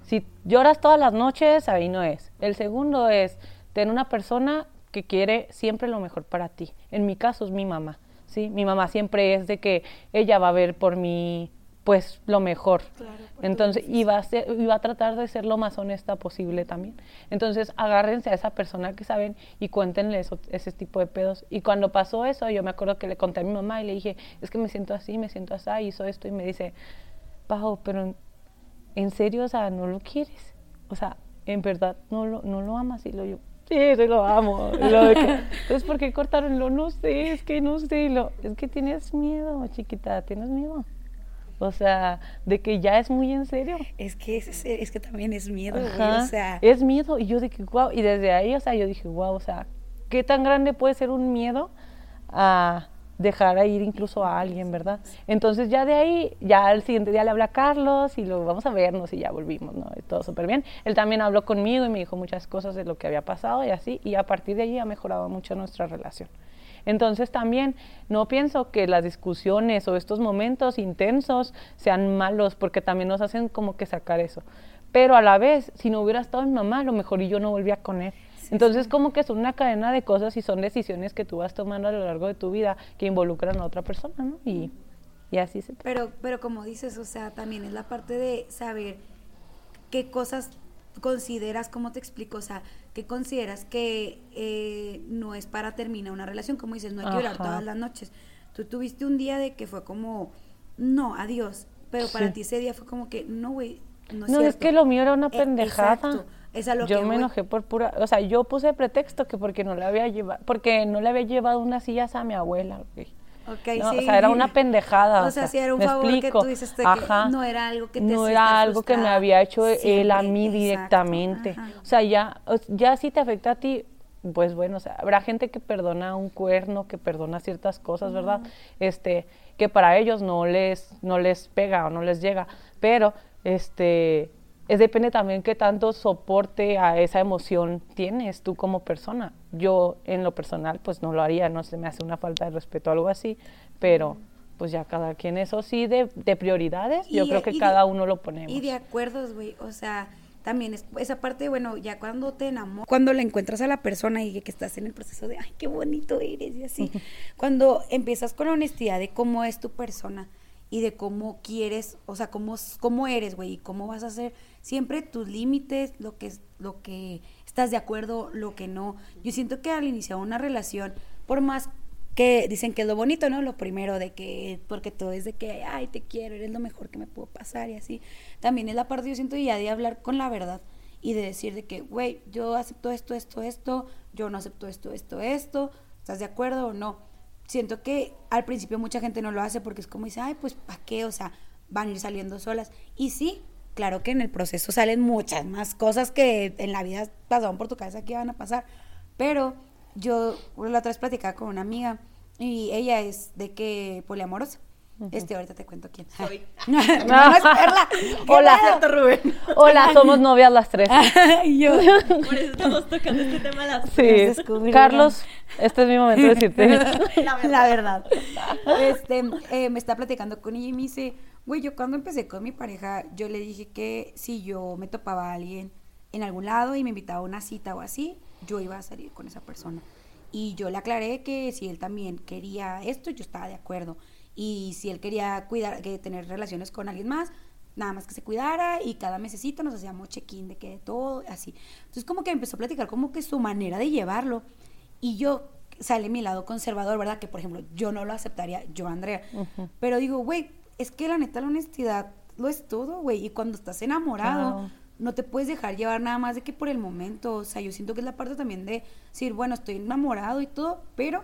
si lloras todas las noches, ahí no es. El segundo es, ten una persona que quiere siempre lo mejor para ti. En mi caso es mi mamá, ¿sí? Mi mamá siempre es de que ella va a ver por mí, pues, lo mejor. Claro, entonces, iba a tratar de ser lo más honesta posible también. Entonces, agárrense a esa persona que saben y cuéntenle ese tipo de pedos. Y cuando pasó eso, yo me acuerdo que le conté a mi mamá y le dije, es que me siento así, y hizo esto, y me dice, Pau, pero en serio, o sea, no lo quieres. O sea, en verdad, no lo amas. Y yo, sí lo amo. Entonces, ¿por qué cortaron? No sé. Es que tienes miedo, chiquita, tienes miedo. O sea, de que ya es muy en serio. Es que también es miedo, güey, o sea. Es miedo, y yo dije, wow, y desde ahí, o sea, yo dije, wow, o sea, ¿qué tan grande puede ser un miedo a dejar a ir incluso a alguien, verdad? Entonces ya de ahí, ya al siguiente día le hablé a Carlos y luego vamos a vernos y ya volvimos, ¿no? Todo súper bien. Él también habló conmigo y me dijo muchas cosas de lo que había pasado y así, y a partir de ahí ha mejorado mucho nuestra relación. Entonces también no pienso que las discusiones o estos momentos intensos sean malos, porque también nos hacen como que sacar eso. Pero a la vez, si no hubiera estado mi mamá, a lo mejor yo no volvía con él. Sí, entonces sí. Como que son una cadena de cosas y son decisiones que tú vas tomando a lo largo de tu vida que involucran a otra persona, ¿no? Y así se trata. Pero como dices, o sea, también es la parte de saber qué cosas consideras, ¿cómo te explico? O sea, ¿qué consideras que no es para terminar una relación? Como dices, no hay que llorar todas las noches. Tú tuviste un día de que fue como, no, adiós, pero sí. Para ti ese día fue como que, no, güey, no es cierto. No, es que lo mío era una pendejada. Exacto. Me enojé por pura, o sea, yo puse pretexto que porque no le había llevado unas sillas a mi abuela, güey. Okay, no, sí. O sea, era una pendejada. O sea, sí era un favor explico. Que tú dices que no era algo que te no era algo que me había hecho siempre, él a mí directamente. Ajá. O sea, ya si te afecta a ti, pues bueno, o sea, habrá gente que perdona un cuerno, que perdona ciertas cosas, uh-huh. ¿Verdad? Que para ellos no les pega o no les llega, pero depende también qué tanto soporte a esa emoción tienes tú como persona. Yo, en lo personal, pues no lo haría, no se me hace una falta de respeto o algo así, pero pues ya cada quien, eso sí, de prioridades, yo creo que cada uno lo ponemos. Y de acuerdos, güey, o sea, también es esa parte, bueno, ya cuando te enamoras, cuando la encuentras a la persona y que estás en el proceso de, ay, qué bonito eres, y así, cuando empiezas con la honestidad de cómo es tu persona, y de cómo quieres, o sea, cómo eres, güey, y cómo vas a hacer siempre tus límites, lo que estás de acuerdo, lo que no. Yo siento que al iniciar una relación, por más que dicen que es lo bonito, ¿no? Lo primero de que, porque todo es de que, ay, te quiero, eres lo mejor que me pudo pasar y así. También es la parte, yo siento, ya de hablar con la verdad y de decir de que, güey, yo acepto esto, yo no acepto esto, ¿estás de acuerdo o no? Siento que al principio mucha gente no lo hace porque es como dice, ay, pues, ¿para qué? O sea, van a ir saliendo solas. Y sí, claro que en el proceso salen muchas más cosas que en la vida pasaban por tu cabeza que van a pasar. Pero yo la otra vez platicaba con una amiga y ella es de que poliamorosa. Uh-huh. Ahorita te cuento quién. Soy. No es Perla. Hola, Santo Rubén. Hola, somos novias las tres. Y yo. Por eso estamos tocando este tema las tres. Sí. Carlos, este es mi momento de decirte. La verdad. Me está platicando con ella y me dice, güey, yo cuando empecé con mi pareja, yo le dije que si yo me topaba a alguien en algún lado y me invitaba a una cita o así, yo iba a salir con esa persona. Y yo le aclaré que si él también quería esto, yo estaba de acuerdo. y si él quería tener relaciones con alguien más, nada más que se cuidara, y cada mesecito nos hacíamos check-in de que de todo, así. Entonces como que empezó a platicar como que su manera de llevarlo, y yo, sale mi lado conservador, ¿verdad? Que por ejemplo yo no lo aceptaría, yo Andrea, uh-huh. pero digo, güey, es que la neta la honestidad lo es todo, güey, y cuando estás enamorado, wow. no te puedes dejar llevar nada más de que por el momento. O sea, yo siento que es la parte también de decir, bueno, estoy enamorado y todo, pero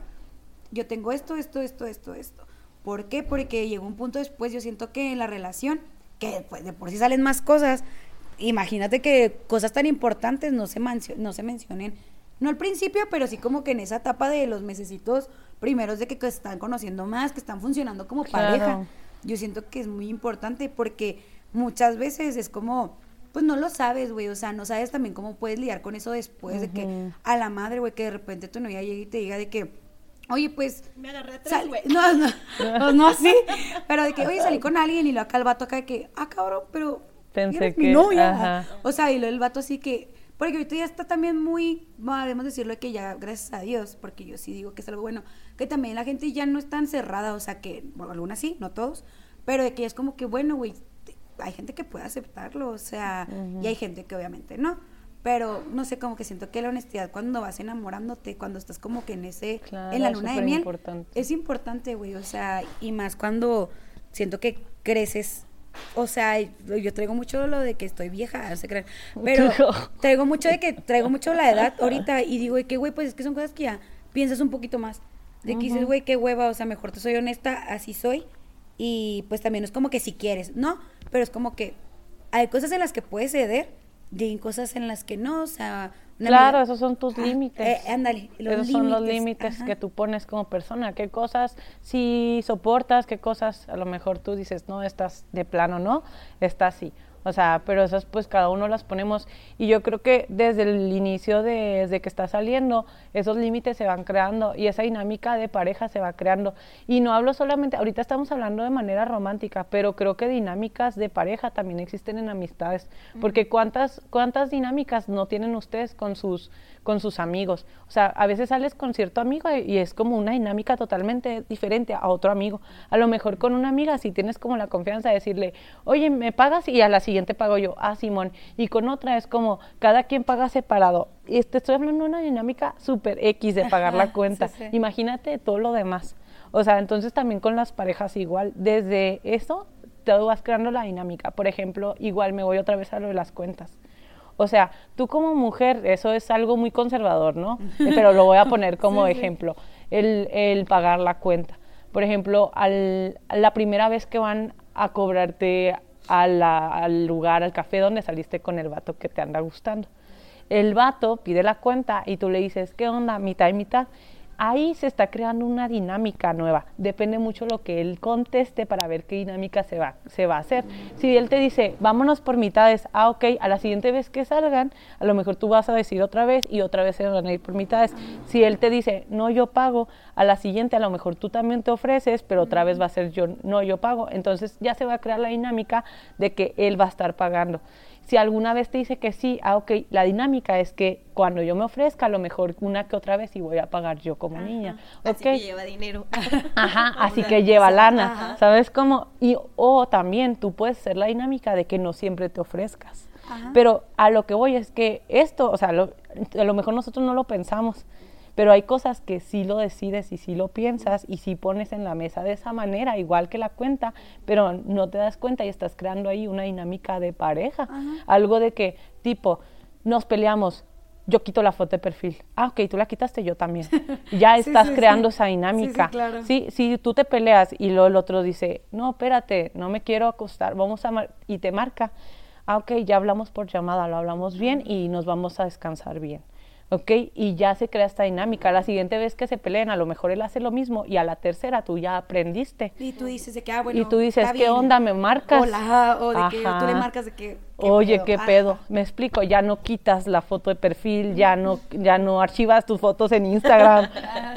yo tengo esto. ¿Por qué? Porque llegó un punto después, yo siento que en la relación, que pues, de por sí salen más cosas, imagínate que cosas tan importantes no se mencionen, no al principio, pero sí como que en esa etapa de los mesecitos primeros de que están conociendo más, que están funcionando como claro. pareja. Yo siento que es muy importante porque muchas veces es como, pues no lo sabes, güey, o sea, no sabes también cómo puedes lidiar con eso después uh-huh. de que a la madre, güey, que de repente tu novia llegue y te diga de que, oye, pues... Me agarré a tres, güey. No, sí, pero de que, oye, salí con alguien y lo acá el vato acá de que, ah, cabrón, pero... Pensé que... mi novia. Ajá. O sea, y lo del vato así que... Porque ahorita ya está también muy, podemos decirlo que ya, gracias a Dios, porque yo sí digo que es algo bueno, que también la gente ya no es tan cerrada, o sea que, bueno, algunas sí, no todos, pero de que es como que, bueno, güey, hay gente que puede aceptarlo, o sea, uh-huh. y hay gente que obviamente no, pero no sé, como que siento que la honestidad cuando vas enamorándote, cuando estás como que en ese, claro, en la luna de miel, es importante, güey, o sea, y más cuando siento que creces. O sea, yo traigo mucho lo de que estoy vieja, no sé qué, pero traigo mucho la edad ahorita y digo, que güey, pues es que son cosas que ya piensas un poquito más, de que dices, güey, qué hueva, o sea, mejor te soy honesta, así soy, y pues también es como que si quieres, ¿no? Pero es como que hay cosas en las que puedes ceder y hay cosas en las que no, o sea... Claro, manera, esos son tus límites. Ándale, los límites. Esos son los límites que tú pones como persona. ¿Qué cosas sí soportas? ¿Qué cosas a lo mejor tú dices, no, estás de plano, no? Estás así. O sea, pero esas pues cada uno las ponemos. Y yo creo que desde el inicio, desde que está saliendo, esos límites se van creando y esa dinámica de pareja se va creando. Y no hablo solamente, ahorita estamos hablando de manera romántica, pero creo que dinámicas de pareja también existen en amistades. Uh-huh. Porque ¿cuántas dinámicas no tienen ustedes con sus amigos? O sea, a veces sales con cierto amigo y es como una dinámica totalmente diferente a otro amigo. A lo mejor con una amiga sí tienes como la confianza de decirle, oye, ¿me pagas? Y a la siguiente pago yo, ah, simón. Y con otra es como, cada quien paga separado. Y te estoy hablando de una dinámica súper X de pagar la cuenta. Sí. Imagínate todo lo demás. O sea, entonces también con las parejas igual. Desde eso, tú vas creando la dinámica. Por ejemplo, igual me voy otra vez a lo de las cuentas. O sea, tú como mujer, eso es algo muy conservador, ¿no? Pero lo voy a poner como sí, ejemplo. El pagar la cuenta. Por ejemplo, la primera vez que van a cobrarte al lugar, al café donde saliste con el vato que te anda gustando. El vato pide la cuenta y tú le dices, ¿qué onda? Mitad y mitad. Ahí se está creando una dinámica nueva. Depende mucho lo que él conteste para ver qué dinámica se va a hacer. Si él te dice, vámonos por mitades, ah, ok, a la siguiente vez que salgan, a lo mejor tú vas a decir otra vez se van a ir por mitades. Si él te dice, no, yo pago, a la siguiente a lo mejor tú también te ofreces, pero otra vez va a ser yo, no, yo pago. Entonces ya se va a crear la dinámica de que él va a estar pagando. Si alguna vez te dice que sí, ah, ok, la dinámica es que cuando yo me ofrezca, a lo mejor una que otra vez y voy a pagar yo como niña. Okay. Así que lleva dinero. Ajá, así que lleva lana, ajá. ¿Sabes cómo? O también tú puedes hacer la dinámica de que no siempre te ofrezcas. Ajá. Pero a lo que voy es que esto, o sea, a lo mejor nosotros no lo pensamos, pero hay cosas que sí lo decides y sí lo piensas y sí pones en la mesa de esa manera, igual que la cuenta, pero no te das cuenta y estás creando ahí una dinámica de pareja. Ajá. Algo de que, tipo, nos peleamos, yo quito la foto de perfil. Ah, ok, tú la quitaste, yo también. Ya estás creando esa dinámica. Sí, claro. Si tú te peleas y luego el otro dice, no, espérate, no me quiero acostar, vamos a... y te marca. Ah, ok, ya hablamos por llamada, lo hablamos bien y nos vamos a descansar bien. ¿Ok? Y ya se crea esta dinámica. La siguiente vez que se peleen, a lo mejor él hace lo mismo y a la tercera tú ya aprendiste. Y tú dices de que, ah, bueno, y tú dices, ¿qué bien. Onda? ¿Me marcas? Hola, o de que tú le marcas de que... Oye, ¿qué pedo? Me explico, ya no quitas la foto de perfil, ya no archivas tus fotos en Instagram,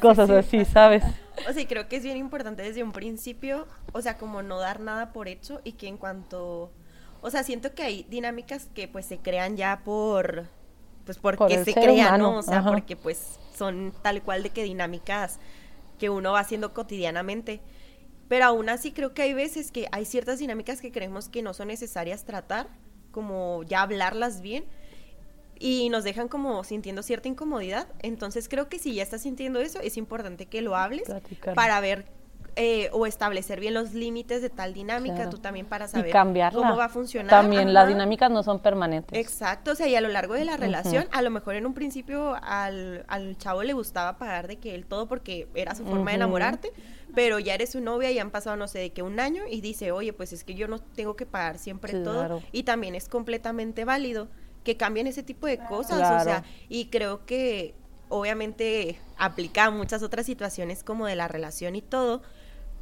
cosas así, ¿sabes? O sea, creo que es bien importante desde un principio, o sea, como no dar nada por hecho y que en cuanto... O sea, siento que hay dinámicas que pues se crean ya por... Pues porque se crean, ¿no? O sea, ajá. Porque pues son tal cual de que dinámicas que uno va haciendo cotidianamente Pero aún así creo que hay veces que hay ciertas dinámicas que creemos que no son necesarias tratar, como ya hablarlas bien, y nos dejan como sintiendo cierta incomodidad. Entonces creo que si ya estás sintiendo eso, es importante que lo hables para ver o establecer bien los límites de tal dinámica, claro. Tú también para saber cómo va a funcionar. También Las dinámicas no son permanentes. Exacto, o sea, y a lo largo de la relación, a lo mejor en un principio al chavo le gustaba pagar de que el todo porque era su forma de enamorarte, pero ya eres su novia y han pasado, no sé, de que un año y dice, oye, pues es que yo no tengo que pagar siempre todo, y también es completamente válido que cambien ese tipo de cosas, o sea, y creo que obviamente aplica a muchas otras situaciones como de la relación y todo,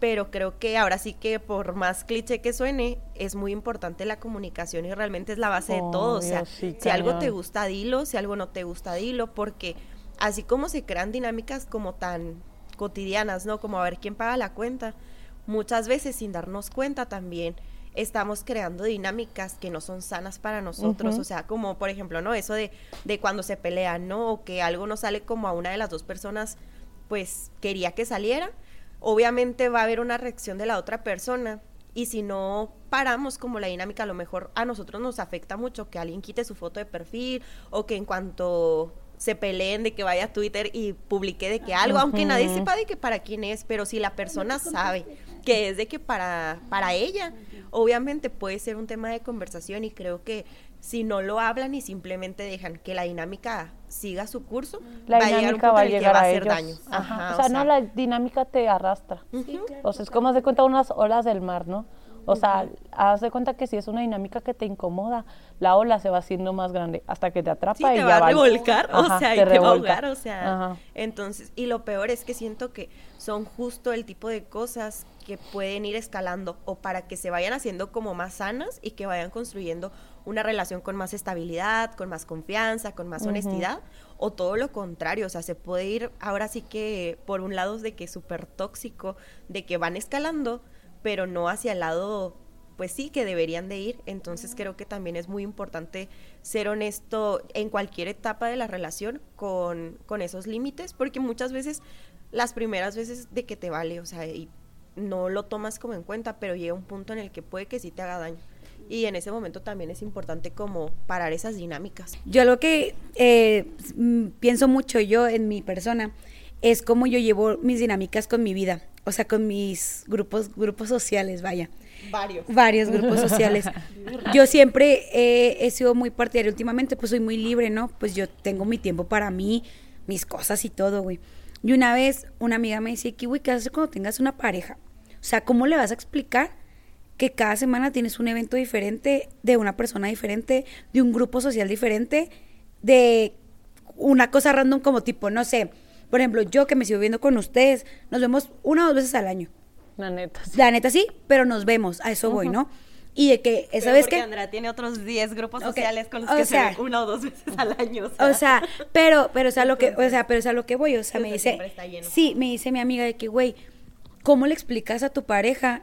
pero creo que ahora sí que por más cliché que suene, es muy importante la comunicación y realmente es la base de todo, o sea, si algo te gusta, dilo, si algo no te gusta, dilo, porque así como se crean dinámicas como tan cotidianas, ¿no? Como a ver quién paga la cuenta, muchas veces sin darnos cuenta también estamos creando dinámicas que no son sanas para nosotros, o sea, como por ejemplo, ¿no? Eso de cuando se pelean, ¿no? O que algo no sale como a una de las dos personas, pues, quería que saliera, obviamente va a haber una reacción de la otra persona, y si no paramos como la dinámica, a lo mejor a nosotros nos afecta mucho que alguien quite su foto de perfil, o que en cuanto se peleen de que vaya a Twitter y publique de que algo, aunque nadie sepa de que para quién es, pero si la persona sabe que es de que para ella, obviamente puede ser un tema de conversación, y creo que si no lo hablan y simplemente dejan que la dinámica siga su curso, la va dinámica a llegar a hacer daño. Ajá, o sea, no, la dinámica te arrastra. Sí, claro, o sea, es como haz de cuenta unas olas del mar, ¿no? O sea, haz de cuenta que si es una dinámica que te incomoda, la ola se va haciendo más grande hasta que te atrapa y te va a revolcar, o sea, y te va a ahogar, o sea. Entonces, y lo peor es que siento que son justo el tipo de cosas que pueden ir escalando o para que se vayan haciendo como más sanas y que vayan construyendo una relación con más estabilidad, con más confianza, con más honestidad, o todo lo contrario, o sea, se puede ir ahora sí que por un lado de que es súper tóxico, de que van escalando, pero no hacia el lado, pues sí, que deberían de ir. Entonces creo que también es muy importante ser honesto en cualquier etapa de la relación con esos límites, porque muchas veces, las primeras veces de que te vale, o sea, y no lo tomas como en cuenta, pero llega un punto en el que puede que sí te haga daño. Y en ese momento también es importante como parar esas dinámicas. Yo lo que pienso mucho yo en mi persona es cómo yo llevo mis dinámicas con mi vida. O sea, con mis grupos sociales, vaya. Varios grupos sociales. Yo siempre he sido muy partidaria. Últimamente, pues, soy muy libre, ¿no? Pues, yo tengo mi tiempo para mí, mis cosas y todo, güey. Y una vez, una amiga me dice, güey, ¿qué haces cuando tengas una pareja? O sea, ¿cómo le vas a explicar que cada semana tienes un evento diferente, de una persona diferente, de un grupo social diferente, de una cosa random como tipo, no sé... Por ejemplo, yo que me sigo viendo con ustedes, nos vemos 1 o 2 veces al año. La neta, sí. La neta, sí, pero nos vemos, a eso voy, ¿no? Y de que, esa vez que... Andrea tiene otros 10 grupos sociales con los que se ven 1 o 2 veces al año, o sea. O sea, pero o sea, lo que voy, o sea, me dice... Sí, me dice mi amiga de que, güey, ¿cómo le explicas a tu pareja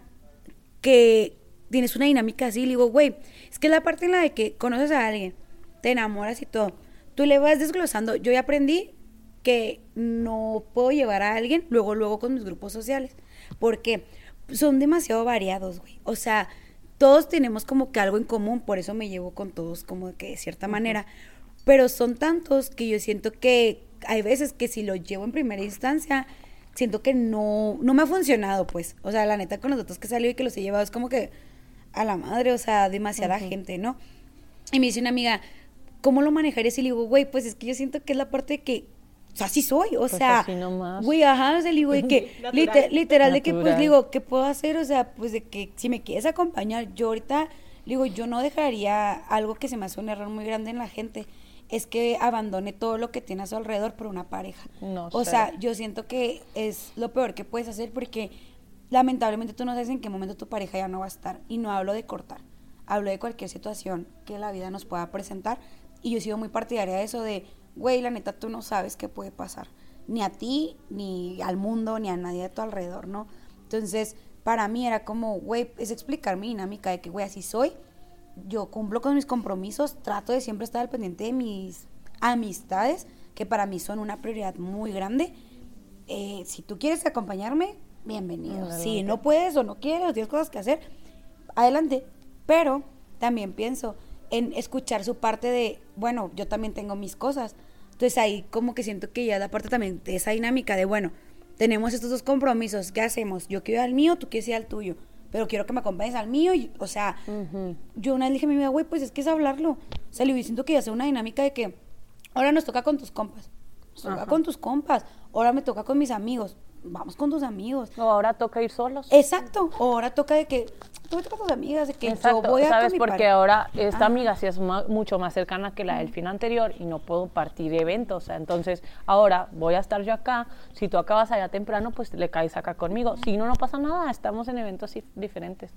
que tienes una dinámica así? Le digo, güey, es que la parte en la de que conoces a alguien, te enamoras y todo, tú le vas desglosando, yo ya aprendí que no puedo llevar a alguien luego con mis grupos sociales, porque son demasiado variados, güey. O sea, todos tenemos como que algo en común, por eso me llevo con todos como que de cierta manera, pero son tantos que yo siento que hay veces que si lo llevo en primera instancia, siento que no me ha funcionado, pues. O sea, la neta, con los datos que salió y que los he llevado, es como que a la madre, o sea, demasiada gente, ¿no? Y me dice una amiga, ¿cómo lo manejarías? Y le digo, güey, pues es que yo siento que es la parte de que o sea, así soy, o pues sea, güey, ajá, o sea, le digo, de que, literal, de que, pues, digo, ¿qué puedo hacer? O sea, pues, de que, si me quieres acompañar, yo ahorita, digo, yo no dejaría algo que se me hace un error muy grande en la gente, es que abandone todo lo que tiene a su alrededor por una pareja. No sé. O sea, yo siento que es lo peor que puedes hacer, porque, lamentablemente, tú no sabes en qué momento tu pareja ya no va a estar, y no hablo de cortar, hablo de cualquier situación que la vida nos pueda presentar, y yo he sido muy partidaria de eso, de, güey, la neta, tú no sabes qué puede pasar, ni a ti, ni al mundo, ni a nadie de tu alrededor, ¿no? Entonces, para mí era como, güey, es explicar mi dinámica de que, güey, así soy, yo cumplo con mis compromisos, trato de siempre estar al pendiente de mis amistades, que para mí son una prioridad muy grande. Si tú quieres acompañarme, bienvenido. Si no puedes o no quieres o tienes cosas que hacer, adelante. Pero también pienso en escuchar su parte de, bueno, yo también tengo mis cosas. Entonces ahí como que siento que ya la parte también de esa dinámica de, bueno, tenemos estos dos compromisos, ¿qué hacemos? Yo quiero ir al mío, tú quieres ir al tuyo, pero quiero que me acompañes al mío. Y, o sea, yo una vez dije a mi amiga, güey, pues es que es hablarlo. O sea, le siento que ya sea una dinámica de que ahora nos toca con tus compas, nos toca con tus compas, ahora me toca con mis amigos, vamos con tus amigos. O ahora toca ir solos. Exacto, o ahora toca de que tú me tocas tus amigas, de que yo voy a... ¿Sabes? Porque ahora esta amiga sí es mucho más cercana que la del fin anterior y no puedo partir de eventos. O sea, entonces, ahora voy a estar yo acá. Si tú acabas allá temprano, pues le caes acá conmigo. Si no, no pasa nada. Estamos en eventos diferentes.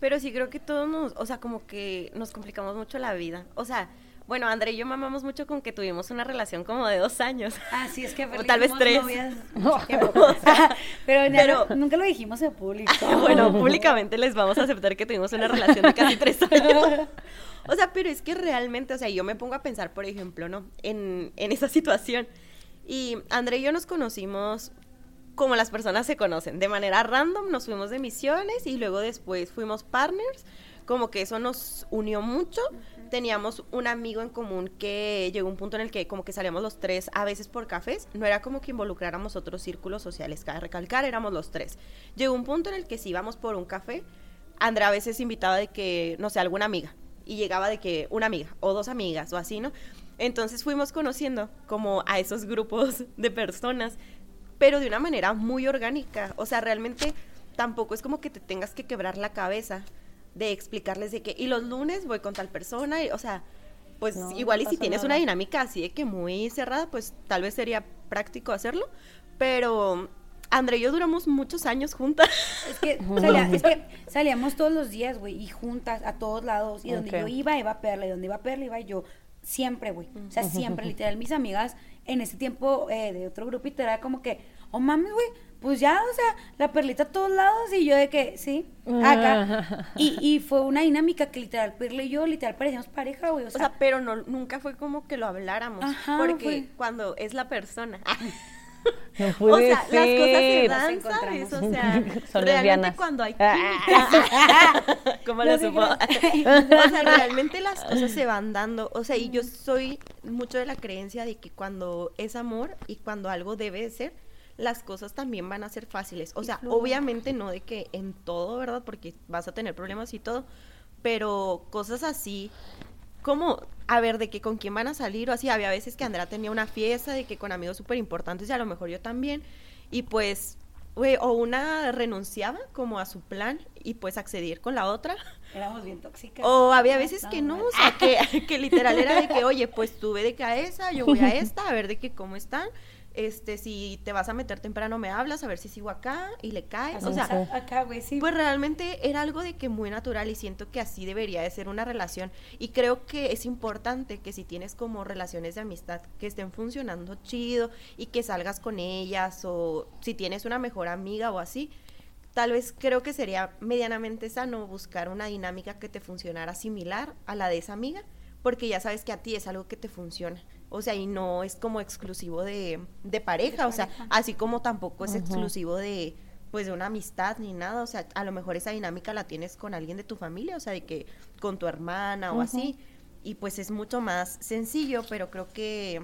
Pero sí creo que todos nos... O sea, como que nos complicamos mucho la vida. O sea... Bueno, André y yo mamamos mucho con que tuvimos una relación como de 2 años. Ah, sí, es que... O tal vez 3. Novias, o sea, pero nunca lo dijimos en público. Bueno, públicamente les vamos a aceptar que tuvimos una relación de casi 3 años. O sea, pero es que realmente, o sea, yo me pongo a pensar, por ejemplo, ¿no? En esa situación. Y André y yo nos conocimos como las personas se conocen. De manera random nos fuimos de misiones y luego después fuimos partners. Como que eso nos unió mucho. Teníamos un amigo en común que llegó un punto en el que como que salíamos los 3 a veces por cafés. No era como que involucráramos otros círculos sociales, cabe recalcar, éramos los 3. Llegó un punto en el que si íbamos por un café, Andrea a veces invitaba de que, no sé, alguna amiga, y llegaba de que una amiga o 2 amigas o así, ¿no? Entonces fuimos conociendo como a esos grupos de personas, pero de una manera muy orgánica. O sea, realmente tampoco es como que te tengas que quebrar la cabeza de explicarles de que, y los lunes voy con tal persona, y, o sea, pues no, igual y si tienes una dinámica así de que muy cerrada, pues tal vez sería práctico hacerlo, pero André y yo duramos muchos años juntas. Es que, salíamos todos los días, güey, y juntas, a todos lados, y donde yo iba Perla, y donde iba Perla, iba yo, siempre, güey, o sea, siempre, literal, mis amigas en ese tiempo de otro grupito era como que, oh mames, güey, pues ya, o sea, la Perlita a todos lados, y yo de que, sí, acá. Y fue una dinámica que literal Perla y yo, literal, parecíamos pareja, güey. O sea, pero no, nunca fue como que lo habláramos, porque cuando es la persona. No puede ser. O sea, las cosas se dan, ¿sabes? O sea, son realmente lesbianas. Cuando hay química. ¿Cómo lo supo? O sea, realmente las cosas se van dando. O sea, y yo soy mucho de la creencia de que cuando es amor y cuando algo debe ser, las cosas también van a ser fáciles. O sea, obviamente no de que en todo, ¿verdad? Porque vas a tener problemas y todo, pero cosas así como, a ver, de que con quién van a salir o así. Había veces que Andrea tenía una fiesta de que con amigos súper importantes, y a lo mejor yo también, y pues, güey, o una renunciaba como a su plan y pues acceder con la otra. Éramos bien tóxicas. O había veces que no, o sea, que literal era de que, oye, pues tú ve de que a esa, yo voy a esta, a ver de que cómo están. Si te vas a meter temprano me hablas, a ver si sigo acá y le caes. O sea, acá, güey, sí. Pues realmente era algo de que muy natural, y siento que así debería de ser una relación. Y creo que es importante que si tienes como relaciones de amistad que estén funcionando chido y que salgas con ellas, o si tienes una mejor amiga o así, tal vez creo que sería medianamente sano buscar una dinámica que te funcionara similar a la de esa amiga, porque ya sabes que a ti es algo que te funciona. O sea, y no es como exclusivo de pareja, o sea, así como tampoco es exclusivo de, pues, de una amistad ni nada. O sea, a lo mejor esa dinámica la tienes con alguien de tu familia, o sea, de que con tu hermana o así, y pues es mucho más sencillo, pero creo que,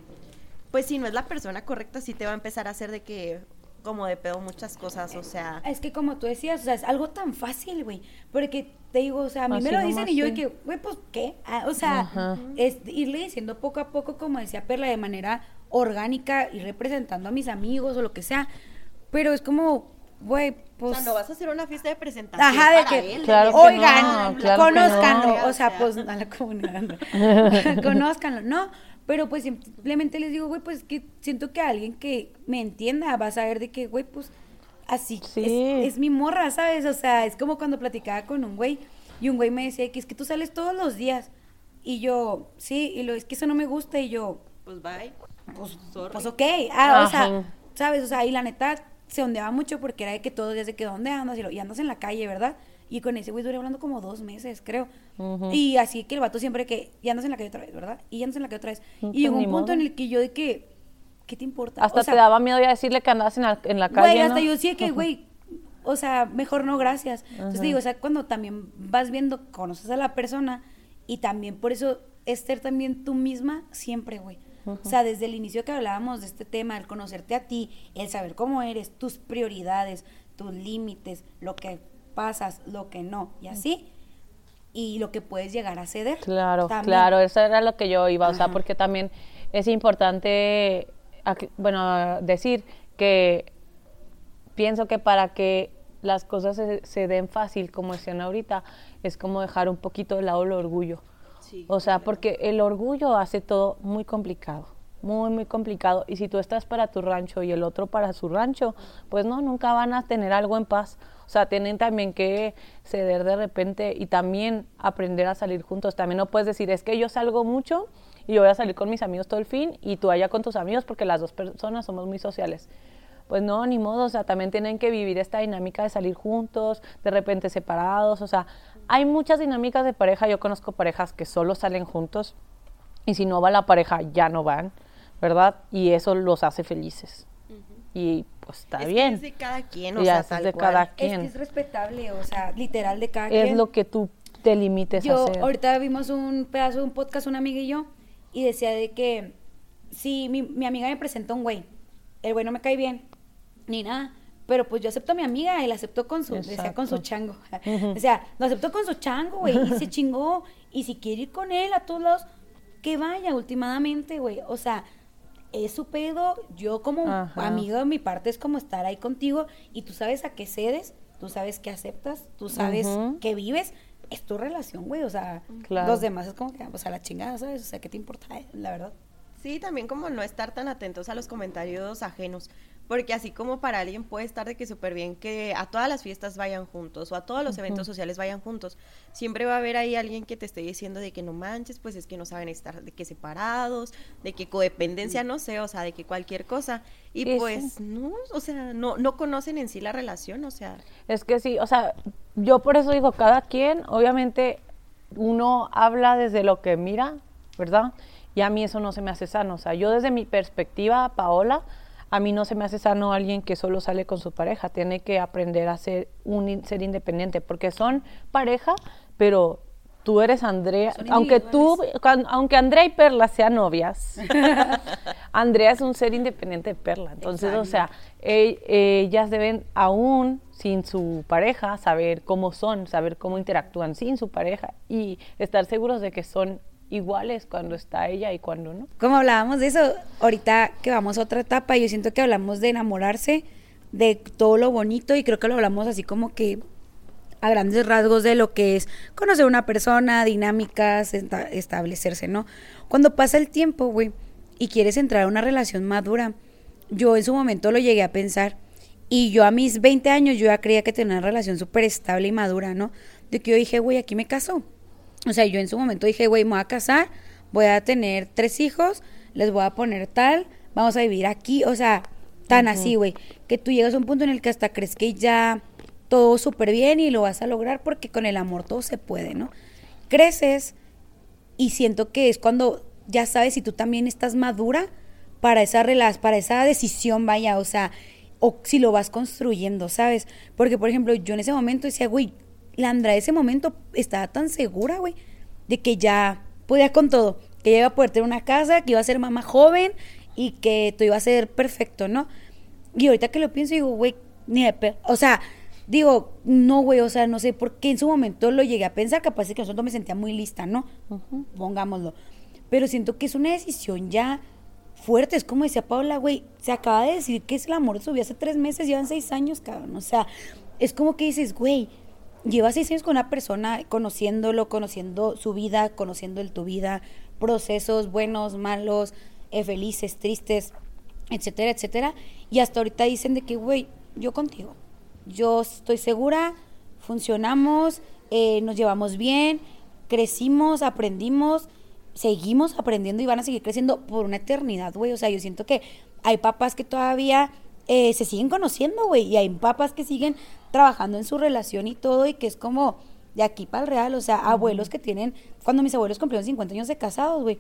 pues, si no es la persona correcta, sí te va a empezar a hacer de que, como de pedo muchas cosas, o sea. Es que como tú decías, o sea, es algo tan fácil, güey, porque te digo, o sea, a mí me lo dicen y yo de que, güey, pues, ¿qué? O sea, es irle diciendo poco a poco, como decía Perla, de manera orgánica, y representando a mis amigos o lo que sea, pero es como, güey, pues... O sea, no vas a hacer una fiesta de presentación para él. Claro, oigan, no, claro, conózcanlo, no. O sea, pues, a la comunidad, no. Conózcanlo, ¿no? Pero pues simplemente les digo, güey, pues que siento que alguien que me entienda va a saber de que, güey, pues así es mi morra, ¿sabes? O sea, es como cuando platicaba con un güey, y un güey me decía que es que tú sales todos los días. Y yo, sí, y es que eso no me gusta. Y yo, pues bye. Pues ok. O sea, ¿sabes? O sea, y la neta se ondeaba mucho porque era de que todos los días de que ¿dónde andas? Y andas en la calle, ¿verdad? Y con ese güey duré hablando como 2 meses, creo. Y así que el vato siempre que, ya andas en la calle otra vez, ¿verdad? Y ya andas en la calle otra vez. No, y llegó un punto en el que yo de que, ¿qué te importa? Hasta o sea, te daba miedo ya decirle que andabas en la calle, güey, hasta yo decía que, güey, o sea, mejor no, gracias. Ajá. Entonces digo, o sea, cuando también vas viendo, conoces a la persona y también por eso es ser también tú misma siempre, güey. Uh-huh. O sea, desde el inicio que hablábamos de este tema, el conocerte a ti, el saber cómo eres, tus prioridades, tus límites, lo que pasas, lo que no, y así, y lo que puedes llegar a ceder. Claro, también. Claro, eso era lo que yo iba, ajá, o sea, porque también es importante, bueno, decir que pienso que para que las cosas se den fácil, como decían ahorita, es como dejar un poquito de lado el orgullo. Sí, o sea, claro, porque el orgullo hace todo muy complicado, muy, muy complicado. Y si tú estás para tu rancho y el otro para su rancho, pues no, nunca van a tener algo en paz. O sea, tienen también que ceder de repente y también aprender a salir juntos. También no puedes decir, es que yo salgo mucho y yo voy a salir con mis amigos todo el fin y tú allá con tus amigos, porque las dos personas somos muy sociales. Pues no, ni modo, o sea, también tienen que vivir esta dinámica de salir juntos, de repente separados, o sea, hay muchas dinámicas de pareja. Yo conozco parejas que solo salen juntos y si no va la pareja, ya no van, ¿verdad? Y eso los hace felices. Uh-huh. Y pues está bien. Es de cada quien, o sea, es de cada quien. Es que es respetable, o sea, literal de cada quien. Es lo que tú te limites a hacer. Ahorita vimos un pedazo de un podcast, una amiga y yo, y decía de que si mi amiga me presentó un güey, el güey no me cae bien, ni nada, pero pues yo acepto a mi amiga, él aceptó con su, decía, con su chango, o sea, lo aceptó con su chango, güey, y se chingó, y si quiere ir con él a todos lados, que vaya, últimamente, güey, o sea, es su pedo, yo como amigo de mi parte es como estar ahí contigo, y tú sabes a qué cedes, tú sabes qué aceptas, tú sabes qué vives, es tu relación, güey, o sea, claro, los demás es como que, o sea, la chingada, ¿sabes? O sea, ¿qué te importa, la verdad? Sí, también como no estar tan atentos a los comentarios ajenos, porque así como para alguien puede estar de que súper bien que a todas las fiestas vayan juntos o a todos los eventos sociales vayan juntos, siempre va a haber ahí alguien que te esté diciendo de que no manches, pues es que no saben estar, de que separados, de que codependencia, no sé, o sea, de que cualquier cosa. Y eso, pues, no, o sea, no conocen en sí la relación, o sea. Es que sí, o sea, yo por eso digo, cada quien, obviamente, uno habla desde lo que mira, ¿verdad? Y a mí eso no se me hace sano, o sea, yo desde mi perspectiva, Paola, a mí no se me hace sano alguien que solo sale con su pareja. Tiene que aprender a ser independiente, porque son pareja, pero tú eres Andrea, aunque Andrea y Perla sean novias, Andrea es un ser independiente de Perla. Entonces, exacto, o sea, ellas deben aún sin su pareja saber cómo son, saber cómo interactúan sin su pareja y estar seguros de que son iguales cuando está ella y cuando no. Como hablábamos de eso, ahorita que vamos a otra etapa, yo siento que hablamos de enamorarse, de todo lo bonito, y creo que lo hablamos así como que a grandes rasgos de lo que es conocer una persona, dinámicas, establecerse, ¿no? Cuando pasa el tiempo, güey, y quieres entrar a una relación madura, yo en su momento lo llegué a pensar, y yo a mis 20 años yo ya creía que tenía una relación súper estable y madura, ¿no? De que yo dije, güey, aquí me caso. O sea, yo en su momento dije, güey, me voy a casar, voy a tener 3 hijos, les voy a poner tal, vamos a vivir aquí, o sea, tan así, güey, que tú llegas a un punto en el que hasta crees que ya todo súper bien y lo vas a lograr porque con el amor todo se puede, ¿no? Creces y siento que es cuando ya sabes si tú también estás madura para esa decisión, vaya, o sea, o si lo vas construyendo, ¿sabes? Porque, por ejemplo, yo en ese momento decía, güey, la Andra en ese momento estaba tan segura, güey, de que ya podía con todo, que ya iba a poder tener una casa, que iba a ser mamá joven y que todo iba a ser perfecto, ¿no? Y ahorita que lo pienso digo, güey, ni de pedo. O sea, digo, no, güey, o sea, no sé por qué en su momento lo llegué a pensar, capaz es que nosotros me sentía muy lista, ¿no? Pongámoslo. Pero siento que es una decisión ya fuerte, es como decía Paola, güey, se acaba de decir que es el amor de su vida hace 3 meses, llevan 6 años, cabrón. O sea, es como que dices, güey, llevas 6 años con una persona, conociéndolo, conociendo su vida, conociendo tu vida, procesos buenos, malos, felices, tristes, etcétera, etcétera. Y hasta ahorita dicen de que, güey, yo contigo, yo estoy segura, funcionamos, nos llevamos bien, crecimos, aprendimos, seguimos aprendiendo y van a seguir creciendo por una eternidad, güey. O sea, yo siento que hay papás que todavía se siguen conociendo, güey, y hay papás que siguen trabajando en su relación y todo, y que es como de aquí para el real, o sea, abuelos que tienen, cuando mis abuelos cumplieron 50 años de casados, güey,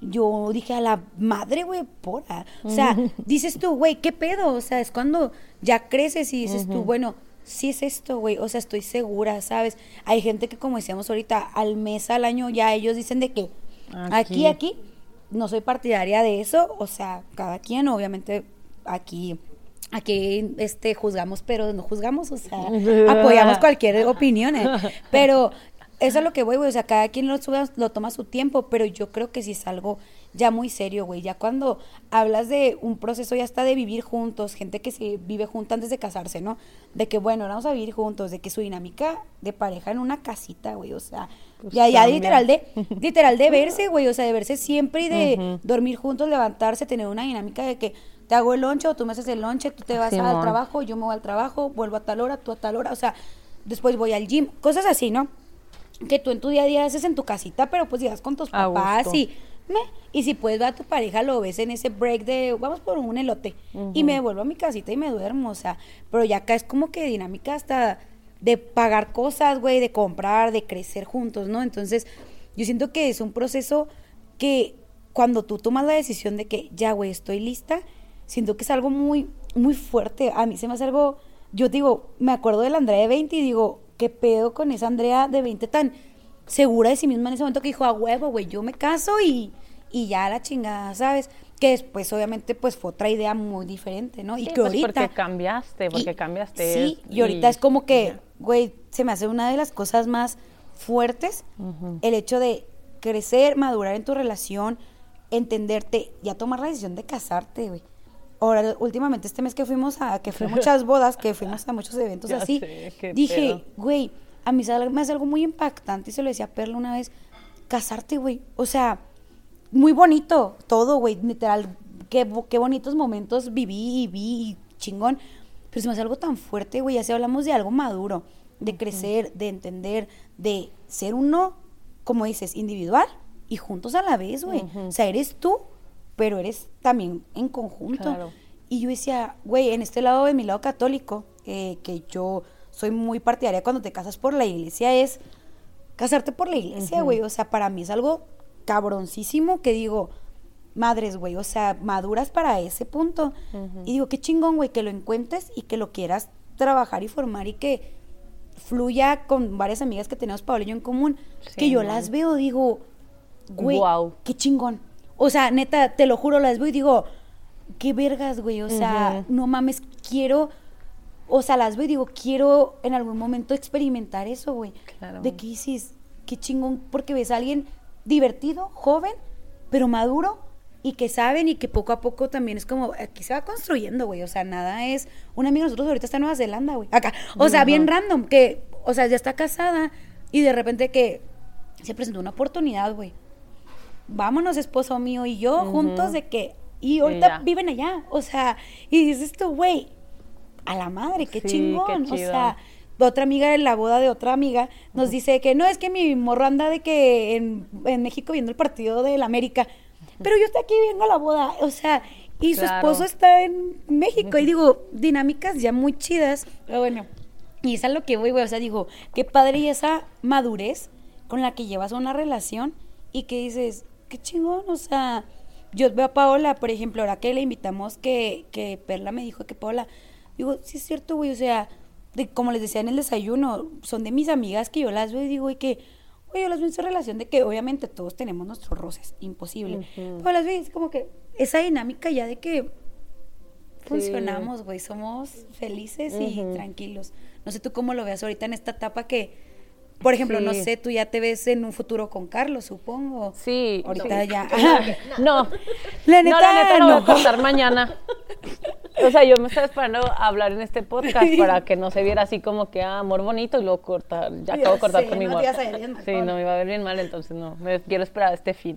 yo dije a la madre, güey, pora, o sea, dices tú, güey, qué pedo, o sea, es cuando ya creces y dices tú, bueno, sí es esto, güey, o sea, estoy segura, ¿sabes? Hay gente que, como decíamos ahorita, al mes, al año, ya ellos dicen de que aquí, no soy partidaria de eso, o sea, cada quien, obviamente, aquí juzgamos, pero no juzgamos, o sea, apoyamos cualquier opinión, pero eso es lo que voy, güey, o sea, cada quien lo toma a su tiempo, pero yo creo que sí es algo ya muy serio, güey, ya cuando hablas de un proceso ya está de vivir juntos, gente que se vive junta antes de casarse, ¿no? De que, bueno, vamos a vivir juntos, de que su dinámica de pareja en una casita, güey, o sea, pues ya literal de verse, güey, o sea, de verse siempre y de dormir juntos, levantarse, tener una dinámica de que te hago el lonche o tú me haces el lonche, tú te vas al trabajo, yo me voy al trabajo, vuelvo a tal hora, tú a tal hora, o sea, después voy al gym, cosas así, ¿no? Que tú en tu día a día haces en tu casita, pero pues llegas con tus papás y si puedes ver a tu pareja, lo ves en ese break de vamos por un elote y me vuelvo a mi casita y me duermo, o sea, pero ya acá es como que dinámica hasta de pagar cosas, güey, de comprar, de crecer juntos, ¿no? Entonces, yo siento que es un proceso que cuando tú tomas la decisión de que ya, güey, estoy lista, siento que es algo muy, muy fuerte. A mí se me hace algo, yo digo, me acuerdo de la Andrea de 20 y digo, ¿qué pedo con esa Andrea de 20 tan segura de sí misma en ese momento que dijo, a huevo, güey, yo me caso y ya la chingada, ¿sabes? Que después, obviamente, pues fue otra idea muy diferente, ¿no? Y sí, que pues ahorita... porque cambiaste. Sí, y ahorita es como que, güey, se me hace una de las cosas más fuertes el hecho de crecer, madurar en tu relación, entenderte, ya tomar la decisión de casarte, güey. Ahora, últimamente este mes que fui a muchas bodas, que fuimos a muchos eventos así, dije, güey, a mí me hace algo muy impactante, y se lo decía a Perla una vez, casarte, güey, o sea, muy bonito todo, güey, literal, qué bonitos momentos viví y vi, chingón, pero se me hace algo tan fuerte, güey, así hablamos de algo maduro, de crecer, de entender, de ser uno, como dices, individual y juntos a la vez, güey, o sea, eres tú, pero eres también en conjunto. Claro. Y yo decía, güey, en este lado de mi lado católico, que yo soy muy partidaria cuando te casas por la iglesia, es casarte por la iglesia, güey. O sea, para mí es algo cabroncísimo que digo, madres, güey, o sea, maduras para ese punto. Y digo, qué chingón, güey, que lo encuentres y que lo quieras trabajar y formar y que fluya con varias amigas que tenemos, Paola y yo en común, sí, que yo las veo, digo, güey, qué chingón. O sea, neta, te lo juro, las veo y digo, qué vergas, güey, o sea, no mames, quiero, o sea, las veo y digo, quiero en algún momento experimentar eso, güey. Claro. De que dices, qué chingón, porque ves a alguien divertido, joven, pero maduro, y que saben, y que poco a poco también es como, aquí se va construyendo, güey, o sea, nada es, un amigo de nosotros ahorita está en Nueva Zelanda, güey, acá, o sea, bien random, que, o sea, ya está casada, y de repente que se presentó una oportunidad, güey. Vámonos, esposo mío y yo, juntos de que... Y ahorita viven allá, o sea... Y dices tú, güey, a la madre, qué chingón. Qué chido. O sea, otra amiga en la boda de otra amiga nos dice que... No, es que mi morro anda de que en México viendo el partido de la América. Pero yo estoy aquí viendo la boda, o sea... Y su esposo está en México. Y digo, dinámicas ya muy chidas. Pero bueno, y es a lo que voy, güey. O sea, digo, qué padre y esa madurez con la que llevas una relación y que dices... Qué chingón, o sea, yo veo a Paola, por ejemplo, ahora que le invitamos, que Perla me dijo que Paola, digo, sí es cierto, güey, o sea, como les decía en el desayuno, son de mis amigas que yo las veo y digo, y que, güey, yo las veo en su relación de que obviamente todos tenemos nuestros roces, imposible, pero las veo y es como que esa dinámica ya de que funcionamos, güey, somos felices y tranquilos. No sé tú cómo lo veas ahorita en esta etapa que... Por ejemplo, no sé, tú ya te ves en un futuro con Carlos, supongo. Sí. Ahorita ya. No. La neta no voy a contar mañana. O sea, yo me estaba esperando a hablar en este podcast para que no se viera así como que amor bonito y luego cortar. Ya acabo de cortar con mi amor. Sí, no me iba a ver bien mal, entonces no. Me quiero esperar a este fin.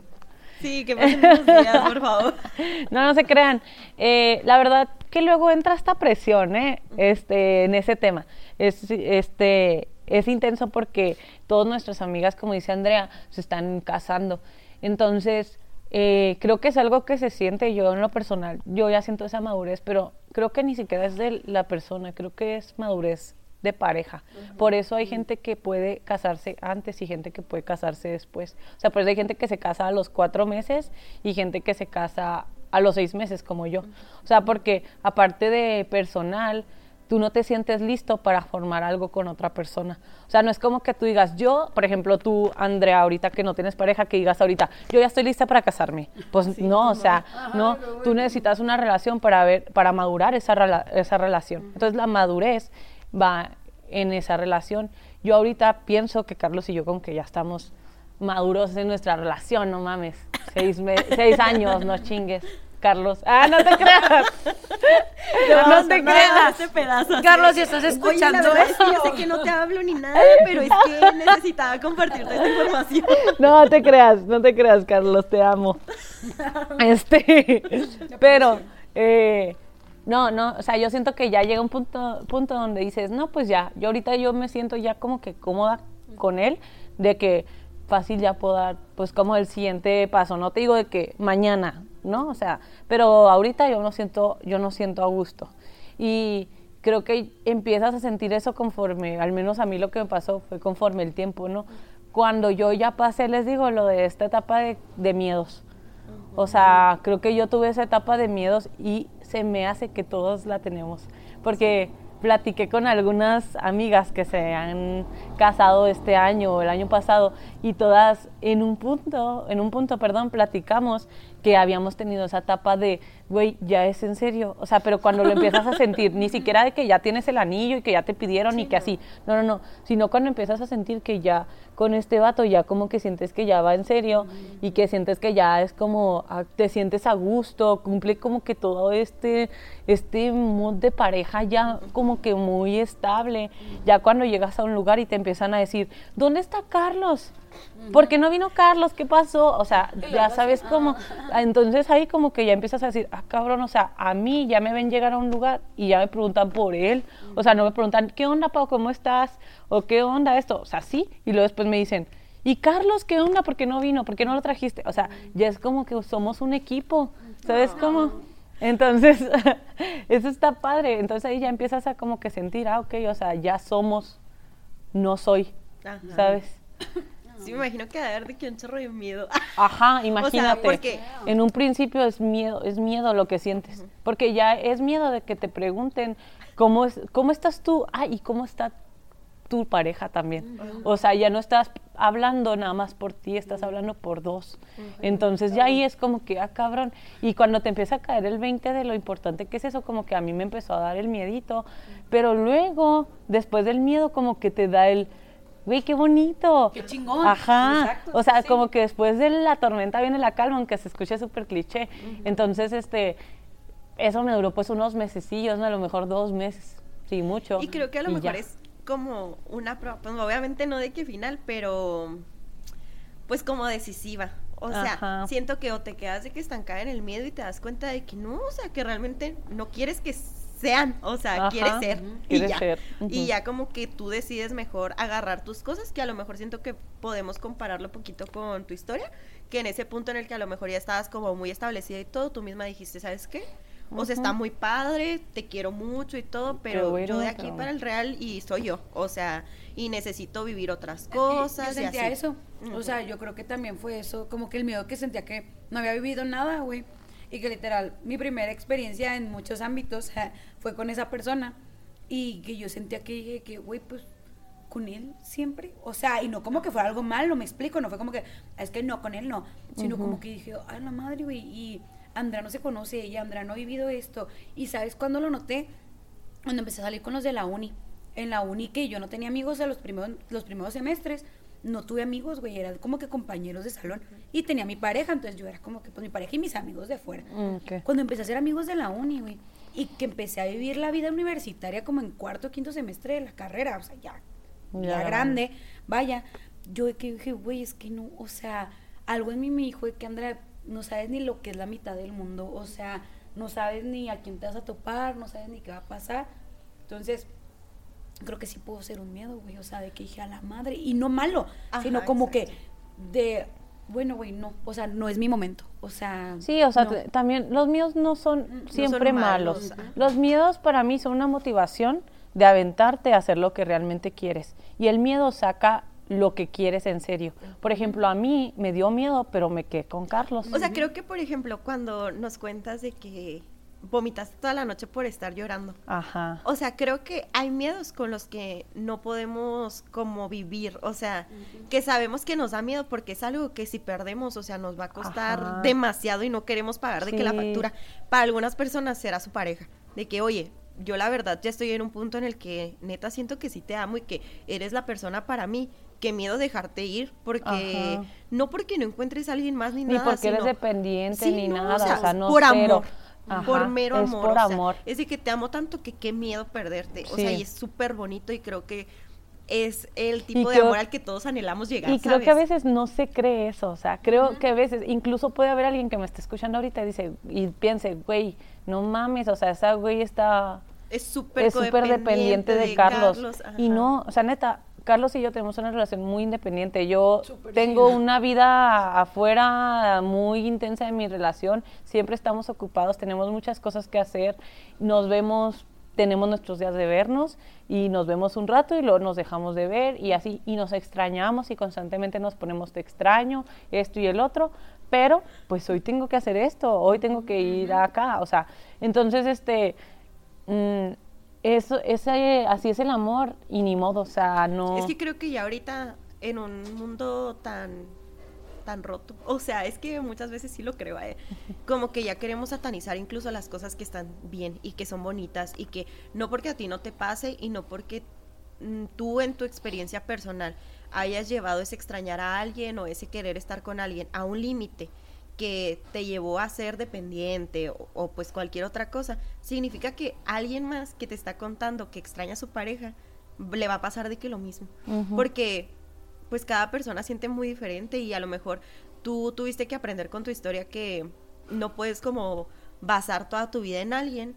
Sí, que pasen unos días, por favor. No se crean. La verdad que luego entra esta presión, en ese tema. Es intenso porque todas nuestras amigas, como dice Andrea, se están casando. Entonces, creo que es algo que se siente yo en lo personal. Yo ya siento esa madurez, pero creo que ni siquiera es de la persona, creo que es madurez de pareja. Por eso hay gente que puede casarse antes y gente que puede casarse después. O sea, por eso hay gente que se casa a los 4 meses y gente que se casa a los 6 meses, como yo. O sea, porque aparte de personal... tú no te sientes listo para formar algo con otra persona. O sea, no es como que tú digas, yo, por ejemplo, tú, Andrea, ahorita que no tienes pareja, que digas ahorita, yo ya estoy lista para casarme. Pues sí, no, o sea, no, tú necesitas una relación para madurar esa relación. Entonces, la madurez va en esa relación. Yo ahorita pienso que Carlos y yo, con que ya estamos maduros en nuestra relación, no mames, 6 años, no chingues. Carlos, no te creas. No te creas. Carlos, si estás escuchando. Oye, es que yo sé que no te hablo ni nada, pero es que necesitaba compartirte esta información. No te creas, Carlos, te amo. Pero o sea, yo siento que ya llega un punto donde dices, no, pues ya, yo ahorita yo me siento ya como que cómoda con él, de que fácil ya puedo dar, pues como el siguiente paso, no te digo de que mañana, ¿no? O sea, pero ahorita yo no siento a gusto. Y creo que empiezas a sentir eso conforme, al menos a mí lo que me pasó fue conforme el tiempo, ¿no? Cuando yo ya pasé, les digo, lo de esta etapa de miedos. O sea, creo que yo tuve esa etapa de miedos y se me hace que todos la tenemos. Porque platiqué con algunas amigas que se han casado este año o el año pasado y todas en un punto, platicamos que habíamos tenido esa etapa de, güey, ya es en serio. O sea, pero cuando lo empiezas a sentir, ni siquiera de que ya tienes el anillo y que ya te pidieron sí, y que no. Así. No, sino cuando empiezas a sentir que ya con este vato ya como que sientes que ya va en serio y que sientes que ya es como, te sientes a gusto, cumple como que todo este mood de pareja ya como que muy estable. Ya cuando llegas a un lugar y te empiezan a decir, ¿dónde está Carlos? ¿Por qué no vino Carlos? ¿Qué pasó? O sea, ya sabes cómo. Entonces ahí como que ya empiezas a decir, cabrón, o sea, a mí ya me ven llegar a un lugar y ya me preguntan por él. O sea, no me preguntan, ¿qué onda, Pau? ¿Cómo estás? ¿O qué onda esto? O sea, sí. Y luego después me dicen, ¿y Carlos qué onda? ¿Por qué no vino? ¿Por qué no lo trajiste? O sea, ya es como que somos un equipo. ¿Sabes cómo? Entonces, eso está padre. Entonces ahí ya empiezas a como que sentir, ok, o sea, ya somos, no soy, ¿sabes? Sí, me imagino que haber de que un chorro de miedo. Ajá, imagínate. O sea, en un principio es miedo lo que sientes. Uh-huh. Porque ya es miedo de que te pregunten cómo estás tú, y cómo está tu pareja también. Uh-huh. O sea, ya no estás hablando nada más por ti, estás hablando por dos. Uh-huh. Entonces ya ahí es como que, cabrón. Y cuando te empieza a caer el 20 de lo importante que es eso, como que a mí me empezó a dar el miedito. Uh-huh. Pero luego, después del miedo, como que te da el... güey, qué bonito. Qué chingón. Ajá. Exacto, o sea, sí. Como que después de la tormenta viene la calma, aunque se escuche súper cliché. Uh-huh. Entonces, eso me duró pues unos mesecillos, ¿no? A lo mejor 2 meses, sí, mucho. Y creo que a lo mejor ya es como una prueba, pues obviamente no de qué final, pero pues como decisiva. O sea, ajá, siento que o te quedas de que estancada en el miedo y te das cuenta de que no, o sea, que realmente no quieres que sean, o sea, ajá, quiere ser, uh-huh, y quiere ya, ser. Uh-huh. Y ya como que tú decides mejor agarrar tus cosas, que a lo mejor siento que podemos compararlo poquito con tu historia, que en ese punto en el que a lo mejor ya estabas como muy establecida y todo, tú misma dijiste, ¿sabes qué? Uh-huh. O sea, está muy padre, te quiero mucho y todo, pero bueno, yo de aquí para el real y soy yo, o sea, y necesito vivir otras cosas. Yo sentía y así. Eso, uh-huh. O sea, yo creo que también fue eso, como que el miedo que sentía que no había vivido nada, güey. Y que literal, mi primera experiencia en muchos ámbitos fue con esa persona y que yo sentía que dije que, güey, pues, con él siempre. O sea, y no como que fuera algo malo, me explico, no fue como que, es que no, con él no, sino uh-huh, como que dije, ay, la madre, güey, y Andrea no se conoce, y Andrea no ha vivido esto. Y ¿sabes cuándo lo noté? Cuando empecé a salir con los de la uni. En la uni que yo no tenía amigos de los primeros semestres, no tuve amigos, güey, eran como que compañeros de salón, y tenía mi pareja, entonces yo era como que pues mi pareja y mis amigos de fuera. Okay. Cuando empecé a ser amigos de la uni, güey, y que empecé a vivir la vida universitaria como en 4 o 5 semestre de la carrera, o sea, ya grande, vaya, yo dije, güey, es que no, o sea, algo en mí me dijo que Andrea, no sabes ni lo que es la mitad del mundo, o sea, no sabes ni a quién te vas a topar, no sabes ni qué va a pasar, entonces... creo que sí pudo ser un miedo, güey, o sea, de que dije a la madre, y no malo, ajá, sino como exacto, que de, bueno, güey, no, o sea, no es mi momento, o sea... Sí, o sea, no. También los miedos no son siempre malos. Uh-huh. Los miedos para mí son una motivación de aventarte a hacer lo que realmente quieres, y el miedo saca lo que quieres en serio. Por ejemplo, a mí me dio miedo, pero me quedé con Carlos. O sea, creo que, por ejemplo, cuando nos cuentas de que vomitaste toda la noche por estar llorando. Ajá. O sea, creo que hay miedos con los que no podemos como vivir, o sea, uh-huh, que sabemos que nos da miedo porque es algo que si perdemos, o sea, nos va a costar, ajá, demasiado y no queremos pagar, sí, de que la factura. Para algunas personas será su pareja, de que, oye, yo la verdad ya estoy en un punto en el que neta siento que sí te amo y que eres la persona para mí, qué miedo dejarte ir, porque, ajá, no porque no encuentres a alguien más ni nada, ni porque sino, eres dependiente, sí, ni no, nada, o sea, no, por cero. Amor. Ajá, por mero amor, por amor. Sea, es de que te amo tanto que qué miedo perderte, sí, o sea, y es súper bonito y creo que es el tipo de amor al que todos anhelamos llegar, y creo, ¿sabes?, que a veces no se cree eso, o sea, creo, uh-huh, que a veces, incluso puede haber alguien que me esté escuchando ahorita y dice, y piense, güey, no mames, o sea, esa güey está, es súper dependiente de Carlos. Y no, o sea, neta, Carlos y yo tenemos una relación muy independiente. Yo super tengo llena, una vida afuera muy intensa de mi relación. Siempre estamos ocupados, tenemos muchas cosas que hacer. Nos vemos, tenemos nuestros días de vernos y nos vemos un rato y luego nos dejamos de ver y así. Y nos extrañamos y constantemente nos ponemos te extraño, esto y el otro. Pero pues hoy tengo que hacer esto, hoy tengo que ir acá. O sea, entonces eso, ese, así es el amor y ni modo, o sea, no... Es que creo que ya ahorita en un mundo tan roto, o sea, es que muchas veces sí lo creo, como que ya queremos satanizar incluso las cosas que están bien y que son bonitas y que no porque a ti no te pase y no porque tú en tu experiencia personal hayas llevado ese extrañar a alguien o ese querer estar con alguien a un límite que te llevó a ser dependiente o pues cualquier otra cosa, significa que alguien más que te está contando que extraña a su pareja, le va a pasar de que lo mismo, uh-huh, porque pues cada persona siente muy diferente y a lo mejor tú tuviste que aprender con tu historia que no puedes como basar toda tu vida en alguien,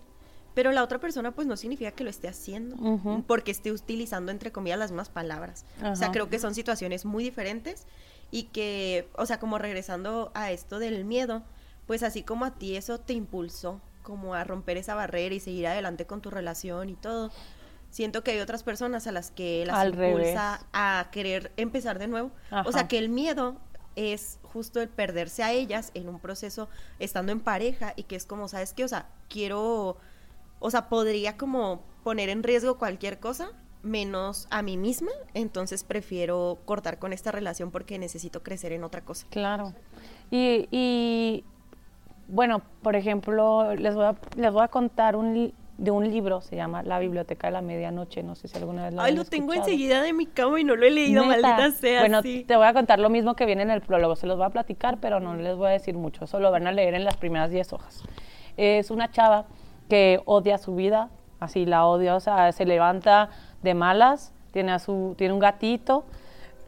pero la otra persona pues no significa que lo esté haciendo, uh-huh, porque esté utilizando entre comillas las mismas palabras, uh-huh, o sea, creo que son situaciones muy diferentes. Y que, o sea, como regresando a esto del miedo, pues así como a ti eso te impulsó como a romper esa barrera y seguir adelante con tu relación y todo, siento que hay otras personas a las que las al impulsa revés, a querer empezar de nuevo. Ajá. O sea, que el miedo es justo el perderse a ellas en un proceso estando en pareja y que es como, ¿sabes qué? O sea, quiero, o sea, podría como poner en riesgo cualquier cosa menos a mí misma, entonces prefiero cortar con esta relación porque necesito crecer en otra cosa. Claro. Y bueno, por ejemplo, les voy a contar de un libro, se llama La Biblioteca de la Medianoche, no sé si alguna vez lo han escuchado. Ay, lo tengo enseguida de mi cama y no lo he leído, maldita sea. Bueno, sí, te voy a contar lo mismo que viene en el prólogo, se los voy a platicar, pero no les voy a decir mucho, eso lo van a leer en las primeras 10 hojas. Es una chava que odia su vida, así la odia, o sea, se levanta de malas, tiene un gatito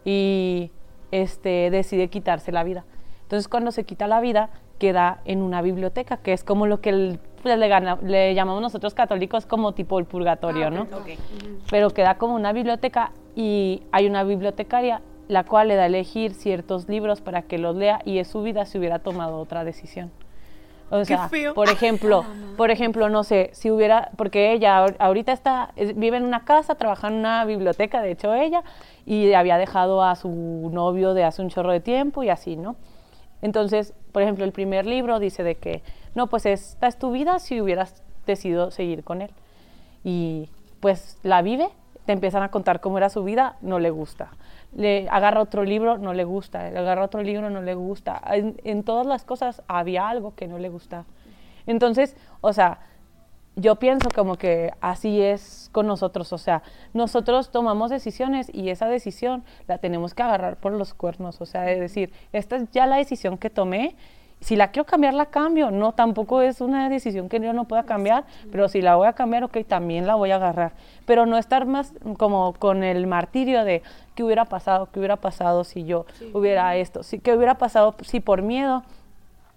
y decide quitarse la vida. Entonces, cuando se quita la vida, queda en una biblioteca, que es como lo que le llamamos nosotros católicos como tipo el purgatorio, ¿no? Okay. Pero queda como una biblioteca y hay una bibliotecaria la cual le da a elegir ciertos libros para que los lea y en su vida se hubiera tomado otra decisión. O sea, por ejemplo, no sé, si hubiera, porque ella ahorita vive en una casa, trabaja en una biblioteca, de hecho ella, y había dejado a su novio de hace un chorro de tiempo y así, ¿no? Entonces, por ejemplo, el primer libro dice de que, no, pues esta es tu vida si hubieras decidido seguir con él. Y pues la vive, te empiezan a contar cómo era su vida, no le gusta. Le agarra otro libro, no le gusta, en todas las cosas había algo que no le gustaba. Entonces, o sea, yo pienso como que así es con nosotros, o sea, nosotros tomamos decisiones y esa decisión la tenemos que agarrar por los cuernos, o sea, es decir, esta es ya la decisión que tomé, si la quiero cambiar, la cambio, no, tampoco es una decisión que yo no pueda cambiar, pero si la voy a cambiar, ok, también la voy a agarrar, pero no estar más como con el martirio de qué hubiera pasado si yo hubiera esto, qué hubiera pasado si por miedo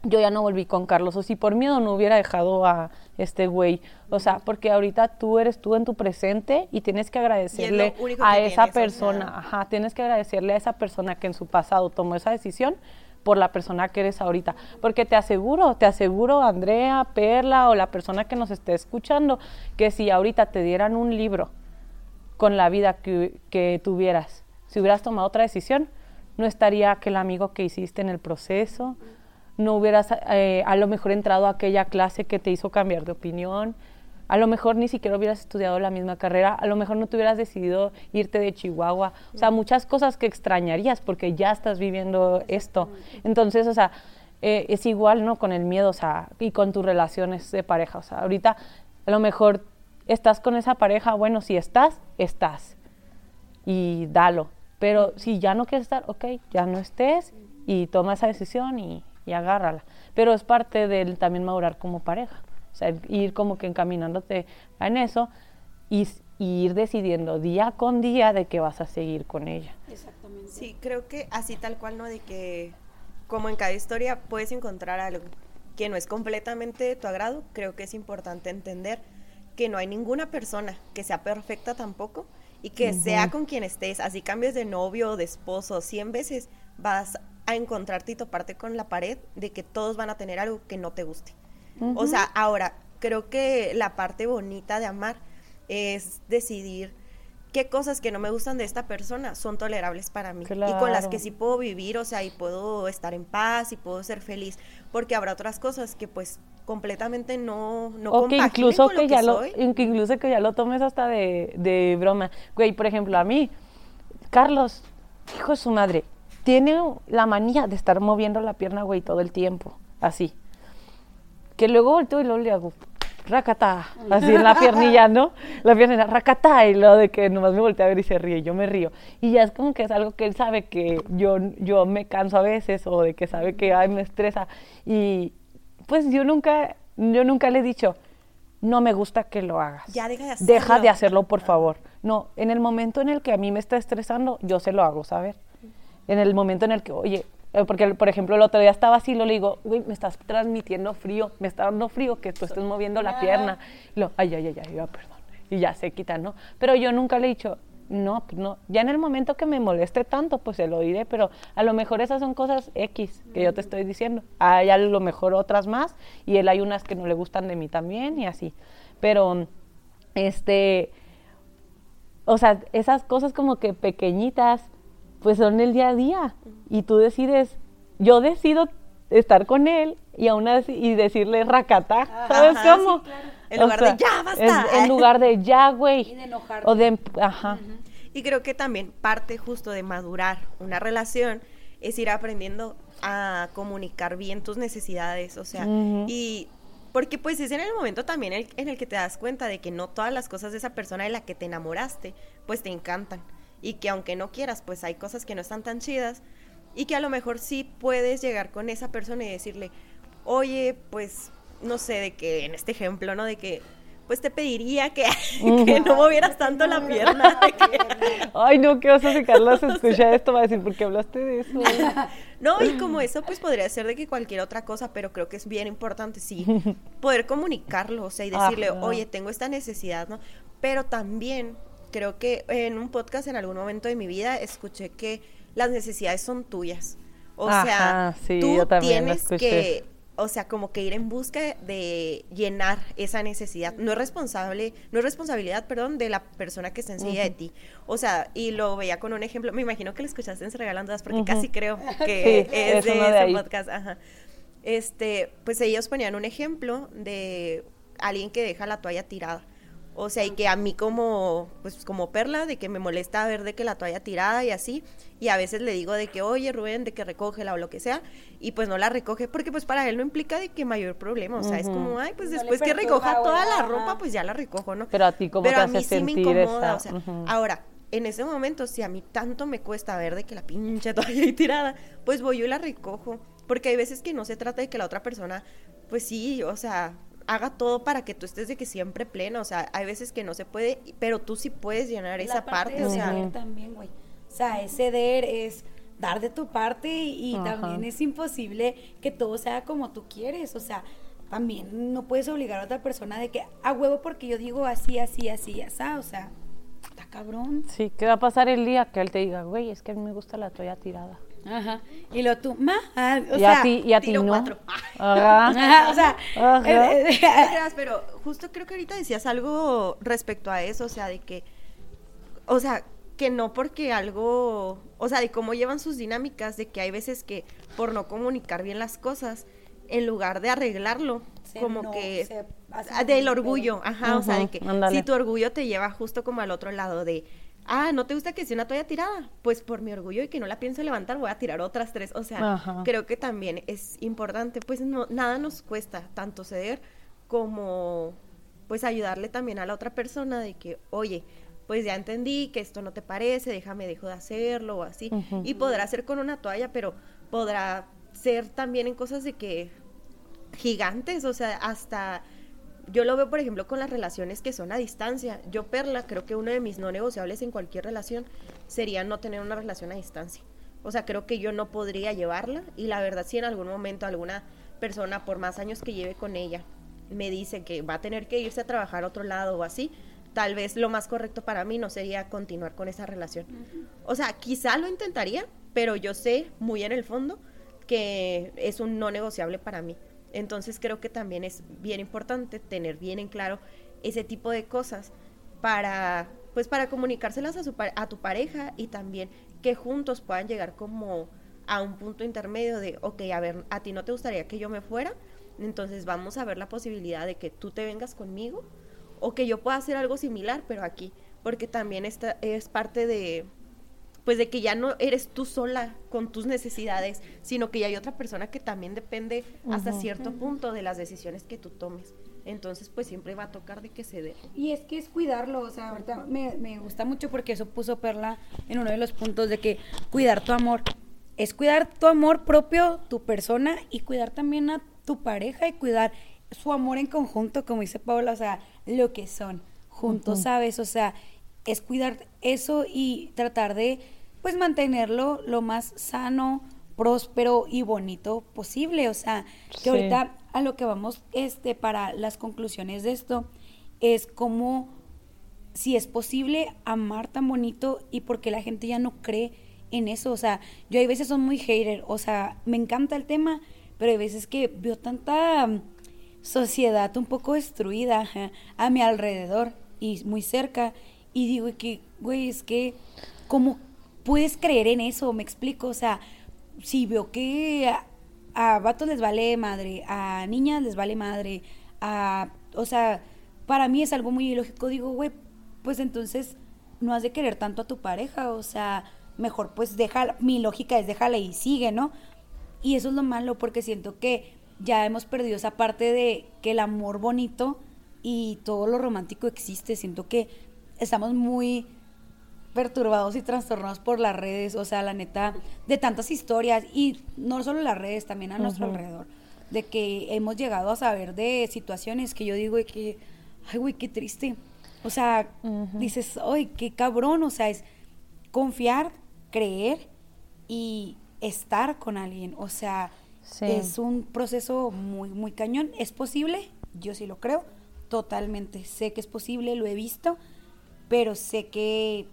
yo ya no volví con Carlos, o si por miedo no hubiera dejado a este güey, o sea, porque ahorita tú eres tú en tu presente y tienes que agradecerle a esa persona, ajá, tienes que agradecerle a esa persona que en su pasado tomó esa decisión, por la persona que eres ahorita, porque te aseguro, Andrea, Perla o la persona que nos esté escuchando, que si ahorita te dieran un libro con la vida que tuvieras, si hubieras tomado otra decisión, no estaría aquel amigo que hiciste en el proceso, no hubieras a lo mejor entrado a aquella clase que te hizo cambiar de opinión, a lo mejor ni siquiera hubieras estudiado la misma carrera, a lo mejor no te hubieras decidido irte de Chihuahua, o sea, muchas cosas que extrañarías porque ya estás viviendo esto. Entonces, o sea, es igual, ¿no?, con el miedo, o sea, y con tus relaciones de pareja, o sea, ahorita a lo mejor estás con esa pareja, bueno, si estás, y dalo, pero si ya no quieres estar, ok, ya no estés, y toma esa decisión y agárrala, pero es parte del también madurar como pareja. O sea, ir como que encaminándote en eso y ir decidiendo día con día de que vas a seguir con ella. Exactamente. Sí, creo que así tal cual, ¿no? De que como en cada historia puedes encontrar algo que no es completamente de tu agrado, creo que es importante entender que no hay ninguna persona que sea perfecta tampoco y que uh-huh. sea con quien estés, así cambies de novio o de esposo 100 veces, vas a encontrarte y toparte con la pared de que todos van a tener algo que no te guste. Uh-huh. O sea, ahora, creo que la parte bonita de amar es decidir qué cosas que no me gustan de esta persona son tolerables para mí. Claro. Y con las que sí puedo vivir, o sea, y puedo estar en paz y puedo ser feliz, porque habrá otras cosas que pues completamente no compaginen incluso con lo que soy. Incluso que ya lo tomes hasta de broma. Güey, por ejemplo, a mí, Carlos, hijo de su madre, tiene la manía de estar moviendo la pierna, güey, todo el tiempo, así. Que luego volteo y luego le hago racatá, así en la piernilla, ¿no? La piernilla, racatá, y lo de que nomás me voltea a ver y se ríe, yo me río. Y ya es como que es algo que él sabe que yo me canso a veces, o de que sabe que ay, me estresa. Y pues yo nunca le he dicho, no me gusta que lo hagas. Ya deja de hacerlo. Deja de hacerlo, por favor. No, en el momento en el que a mí me está estresando, yo se lo hago saber. En el momento en el que, oye, porque, por ejemplo, el otro día estaba así, le digo, güey, me estás transmitiendo frío, me está dando frío que tú estés moviendo la pierna. Y lo, ay, perdón. Y ya se quita, ¿no? Pero yo nunca le he dicho, no. Ya en el momento que me moleste tanto, pues se lo diré, pero a lo mejor esas son cosas X que yo te estoy diciendo. Hay a lo mejor otras más, y él hay unas que no le gustan de mí también, y así. Pero, o sea, esas cosas como que pequeñitas, pues son el día a día, y tú decides, yo decido estar con él y aún así y decirle racatá, ¿sabes cómo? Sí, claro. En lugar de ya, basta. En lugar de ya, güey. Y de enojarte. O de, ajá. Uh-huh. Y creo que también parte justo de madurar una relación es ir aprendiendo a comunicar bien tus necesidades, o sea, uh-huh. y porque pues es en el momento también en el que te das cuenta de que no todas las cosas de esa persona de la que te enamoraste, pues te encantan. Y que aunque no quieras, pues hay cosas que no están tan chidas, y que a lo mejor sí puedes llegar con esa persona y decirle, oye, pues, no sé, de que en este ejemplo, ¿no? De que, pues te pediría que no movieras tanto la pierna. Ay, no, qué oso si Carlos escucha esto, va a decir, ¿por qué hablaste de eso? No, y como eso, pues podría ser de que cualquier otra cosa, pero creo que es bien importante, sí, poder comunicarlo, o sea, y decirle, oye, tengo esta necesidad, ¿no? Pero también creo que en un podcast en algún momento de mi vida escuché que las necesidades son tuyas. O sea, sí, tú tienes que, o sea, como que ir en busca de llenar esa necesidad. No es responsabilidad, de la persona que está enseguida uh-huh. de ti. O sea, y lo veía con un ejemplo. Me imagino que lo escuchaste en Se Regalan Dudas, porque uh-huh. casi creo que sí, es de ese ahí. Podcast. Ajá. Pues ellos ponían un ejemplo de alguien que deja la toalla tirada. O sea, y que a mí como Perla, de que me molesta ver de que la toalla tirada y así, y a veces le digo de que, oye, Rubén, de que recógela o lo que sea, y pues no la recoge, porque pues para él no implica de que mayor problema, o sea, uh-huh. es como, ay, pues no después que recoja toda la ropa, pues ya la recojo, ¿no? Pero a ti, ¿cómo te hace sentir? Pero a mí sí me incomoda, o sea, uh-huh. ahora, en ese momento, si a mí tanto me cuesta ver de que la pinche toalla ahí tirada, pues voy yo y la recojo, porque hay veces que no se trata de que la otra persona, pues sí, o sea, haga todo para que tú estés de que siempre plena, o sea, hay veces que no se puede, pero tú sí puedes llenar esa parte, o sea, ceder también, güey. O sea, es ceder, es dar de tu parte y también es imposible que todo sea como tú quieres, o sea, también no puedes obligar a otra persona de que a huevo porque yo digo así, o sea, está cabrón. Sí, ¿qué va a pasar el día que él te diga, güey, es que a mí me gusta la toalla tirada? Ajá. Y lo tú, y a ti no. Ajá. O sea, pero justo creo que ahorita decías algo respecto a eso, o sea, de que, o sea, que no porque algo, o sea, de cómo llevan sus dinámicas, de que hay veces que por no comunicar bien las cosas, en lugar de arreglarlo, del orgullo, ajá, uh-huh, o sea, de que andale. Si tu orgullo te lleva justo como al otro lado de, ah, ¿no te gusta que sea una toalla tirada? Pues por mi orgullo y que no la pienso levantar, voy a tirar otras 3, o sea, uh-huh, creo que también es importante, pues no, nada nos cuesta tanto ceder como, pues ayudarle también a la otra persona de que, oye, pues ya entendí que esto no te parece, déjame, dejo de hacerlo o así, uh-huh, y podrá ser con una toalla, pero podrá ser también en cosas de que gigantes, o sea, hasta yo lo veo, por ejemplo, con las relaciones que son a distancia. Yo, Perla, creo que uno de mis no negociables en cualquier relación sería no tener una relación a distancia, o sea, creo que yo no podría llevarla, y la verdad, si en algún momento alguna persona, por más años que lleve con ella, me dice que va a tener que irse a trabajar a otro lado o así, tal vez lo más correcto para mí no sería continuar con esa relación. Uh-huh. O sea, quizá lo intentaría, pero yo sé muy en el fondo que es un no negociable para mí. Entonces creo que también es bien importante tener bien en claro ese tipo de cosas para, pues, para comunicárselas a tu pareja, y también que juntos puedan llegar como a un punto intermedio de, ok, a ver, a ti no te gustaría que yo me fuera, entonces vamos a ver la posibilidad de que tú te vengas conmigo, o que yo pueda hacer algo similar, pero aquí, porque también esta es parte de, pues, de que ya no eres tú sola con tus necesidades, sino que ya hay otra persona que también depende, uh-huh, hasta cierto punto de las decisiones que tú tomes. Entonces, pues, siempre va a tocar de que se dé. Y es que es cuidarlo, o sea, ahorita me gusta mucho porque eso puso Perla en uno de los puntos de que cuidar tu amor, es cuidar tu amor propio, tu persona, y cuidar también a tu pareja, y cuidar su amor en conjunto, como dice Paola, o sea, lo que son juntos, uh-huh, ¿sabes? O sea, es cuidar eso y tratar de, pues, mantenerlo lo más sano, próspero y bonito posible. O sea, que sí, ahorita a lo que vamos para las conclusiones de esto es como, si es posible, amar tan bonito, y porque la gente ya no cree en eso. O sea, yo hay veces soy muy hater, o sea, me encanta el tema, pero hay veces que veo tanta sociedad un poco destruida a mi alrededor y muy cerca, y digo que, güey, es que ¿cómo puedes creer en eso? Me explico, o sea, si veo que a vatos les vale madre, a niñas les vale madre, o sea, para mí es algo muy ilógico. Digo, güey, pues entonces no has de querer tanto a tu pareja, o sea, mejor pues déjala, mi lógica es déjala y sigue, ¿no? Y eso es lo malo, porque siento que ya hemos perdido esa parte de que el amor bonito y todo lo romántico existe. Siento que estamos muy perturbados y trastornados por las redes, o sea, la neta, de tantas historias, y no solo las redes, también a, uh-huh, nuestro alrededor, de que hemos llegado a saber de situaciones que yo digo que, ay, güey, qué triste, o sea, uh-huh, dices, ay, qué cabrón, o sea, es confiar, creer y estar con alguien, o sea, sí, es un proceso muy, muy cañón. ¿Es posible? Yo sí lo creo, totalmente. Sé que es posible, lo he visto, pero sé que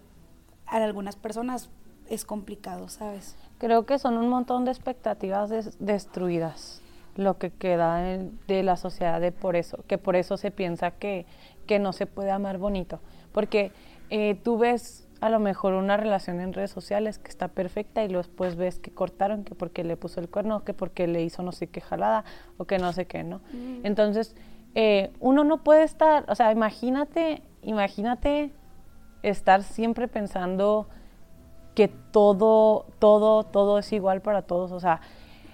a algunas personas es complicado, ¿sabes? Creo que son un montón de expectativas destruidas, lo que queda de la sociedad, de por eso se piensa que no se puede amar bonito, porque tú ves a lo mejor una relación en redes sociales que está perfecta, y después ves que cortaron, que porque le puso el cuerno, que porque le hizo no sé qué jalada, o que no sé qué, ¿no? Mm. Entonces, uno no puede estar, o sea, imagínate estar siempre pensando que todo es igual para todos. O sea,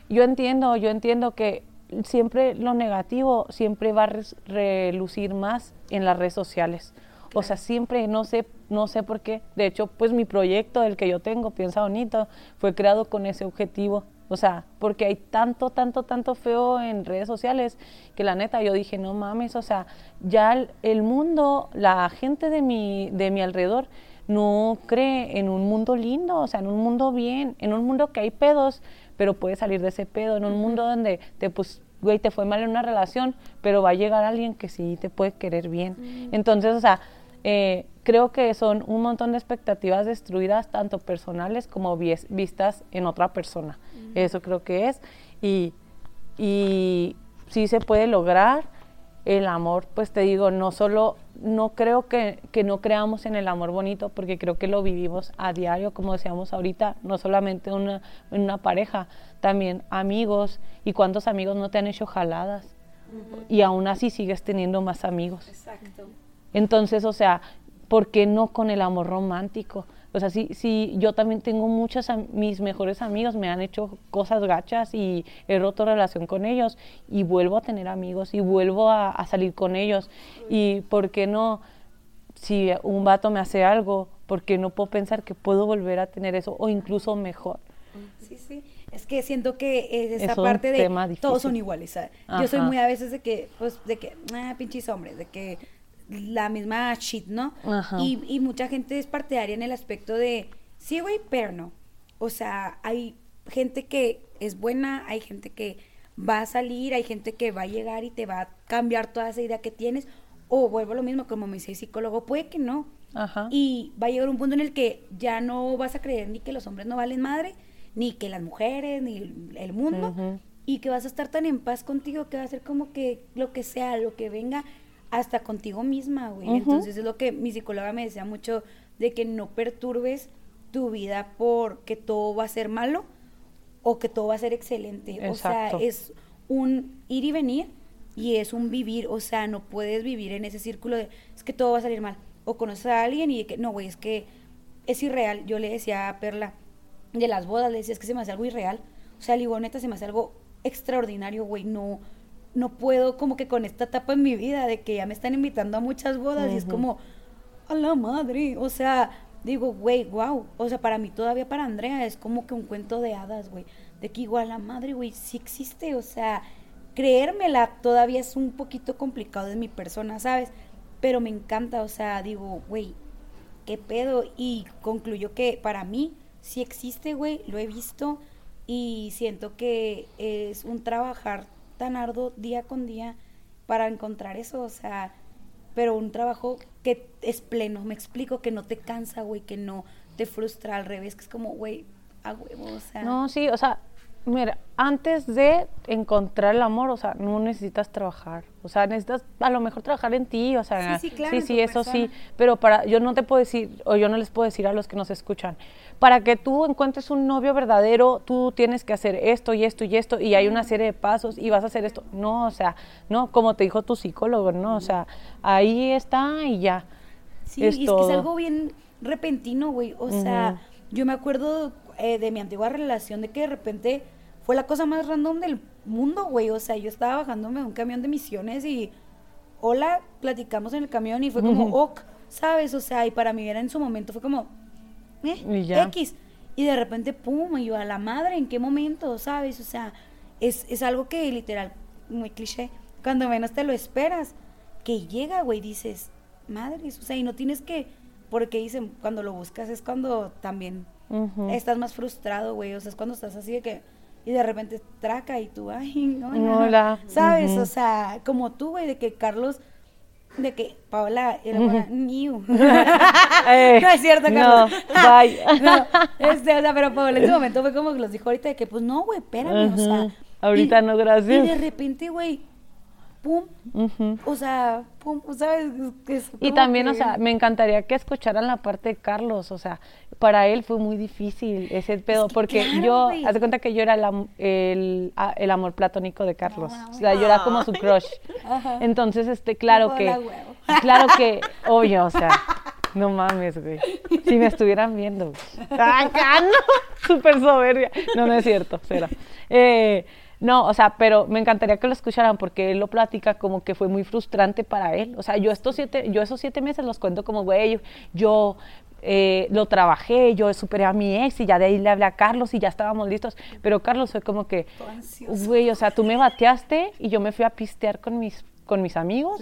yo entiendo que siempre lo negativo siempre va a relucir más en las redes sociales. Claro. O sea, siempre, no sé por qué. De hecho, pues mi proyecto, el que yo tengo, Piensa Bonito, fue creado con ese objetivo. O sea, porque hay tanto feo en redes sociales que la neta yo dije, no mames, o sea, ya el mundo, la gente de mi alrededor no cree en un mundo lindo, o sea, en un mundo bien, en un mundo que hay pedos, pero puedes salir de ese pedo, en un, uh-huh, mundo donde güey, te fue mal en una relación, pero va a llegar alguien que sí te puede querer bien. Uh-huh. Entonces, o sea, creo que son un montón de expectativas destruidas, tanto personales como vistas en otra persona. Uh-huh. Eso creo que es. Y sí se puede lograr. el amor, pues te digo, no solo, no creo que no creamos en el amor bonito, porque creo que lo vivimos a diario, como decíamos ahorita, no solamente una pareja, también amigos, y cuántos amigos no te han hecho jaladas, uh-huh, y aún así sigues teniendo más amigos. Exacto. Entonces, o sea, ¿por qué no con el amor romántico? O sea, sí, yo también tengo muchas, mis mejores amigos me han hecho cosas gachas y he roto relación con ellos y vuelvo a tener amigos y vuelvo a salir con ellos. Y ¿por qué no? Si un vato me hace algo, ¿por qué no puedo pensar que puedo volver a tener eso o incluso mejor? Sí, sí. Es que siento que esa parte de todos son iguales. ¿Sabes? Yo soy muy a veces de que pinches hombres, de que la misma shit, ¿no? Ajá. Y mucha gente es partidaria en el aspecto de, sí, güey, pero no. O sea, hay gente que es buena, hay gente que va a salir, hay gente que va a llegar y te va a cambiar toda esa idea que tienes, o vuelvo a lo mismo, como me dice el psicólogo, puede que no. Ajá. Y va a llegar un punto en el que ya no vas a creer ni que los hombres no valen madre, ni que las mujeres, ni el mundo, uh-huh, y que vas a estar tan en paz contigo que va a ser como que lo que sea, lo que venga, hasta contigo misma, güey. Uh-huh. Entonces es lo que mi psicóloga me decía mucho, de que no perturbes tu vida porque todo va a ser malo o que todo va a ser excelente. Exacto. O sea, es un ir y venir y es un vivir. O sea, no puedes vivir en ese círculo de, es que todo va a salir mal. O conoces a alguien y de que, no, güey, es que es irreal. Yo le decía a Perla de las bodas, le decía, es que se me hace algo irreal. O sea, digo, neta, se me hace algo extraordinario, güey, no puedo como que con esta etapa en mi vida de que ya me están invitando a muchas bodas, uh-huh, y es como, a la madre, o sea, digo, güey, wow, o sea, para mí todavía, para Andrea, es como que un cuento de hadas, güey, de que igual la madre, güey, sí existe, o sea, creérmela todavía es un poquito complicado de mi persona, ¿sabes? Pero me encanta, o sea, digo, güey, qué pedo, y concluyo que para mí sí existe, güey, lo he visto, y siento que es un trabajar tan arduo día con día para encontrar eso, o sea, pero un trabajo que es pleno, me explico, que no te cansa, güey, que no te frustra, al revés, que es como, güey, a huevo, o sea. No, sí, o sea, mira, antes de encontrar el amor, o sea, no necesitas trabajar, o sea, necesitas a lo mejor trabajar en ti, o sea, sí, sí, claro, sí, eso sí, pero yo no te puedo decir, o yo no les puedo decir a los que nos escuchan, para que tú encuentres un novio verdadero, tú tienes que hacer esto y esto y esto, y hay una serie de pasos, y vas a hacer esto. No, o sea, no, como te dijo tu psicólogo, no, o sea, ahí está y ya. Sí, es y todo. Es que es algo bien repentino, güey, o sea, uh-huh, yo me acuerdo de mi antigua relación, de que de repente fue la cosa más random del mundo, güey, o sea, yo estaba bajándome de un camión de Misiones y, hola, platicamos en el camión y fue como, uh-huh, ok, ¿sabes? O sea, y para mí era en su momento, fue como, X, y de repente, pum, y yo, a la madre, ¿en qué momento? ¿Sabes? O sea, es algo que literal, muy cliché, cuando menos te lo esperas, que llega, güey, dices, madres, o sea, y no tienes que, porque dicen, cuando lo buscas es cuando también uh-huh, estás más frustrado, güey, o sea, es cuando estás así de que, y de repente traca y tú, ay, no, hola, ¿sabes? Uh-huh. O sea, como tú, güey, de que Carlos, de que Paola era buena, new. No es cierto, Carlos. No, bye. No, o sea, pero Paola en ese momento fue como que los dijo ahorita de que, pues no, güey, espérame, uh-huh, o sea. Ahorita y, no, gracias. Y de repente, güey, pum, uh-huh, o sea, pum, ¿sabes? Es y también, que, o sea, me encantaría que escucharan la parte de Carlos, o sea, para él fue muy difícil ese pedo, es que porque claro, yo, haz de cuenta que yo era el amor platónico de Carlos, no, o sea, yo era como su crush, ajá, entonces, claro que, oye, o sea, no mames, güey, si me estuvieran viendo, acá no, súper soberbia, no es cierto, será, no, o sea, pero me encantaría que lo escucharan porque él lo platica como que fue muy frustrante para él. O sea, yo esos 7 meses los cuento como, güey, yo lo trabajé, yo superé a mi ex y ya de ahí le hablé a Carlos y ya estábamos listos. Pero Carlos fue como que, güey, o sea, tú me bateaste y yo me fui a pistear con mis amigos,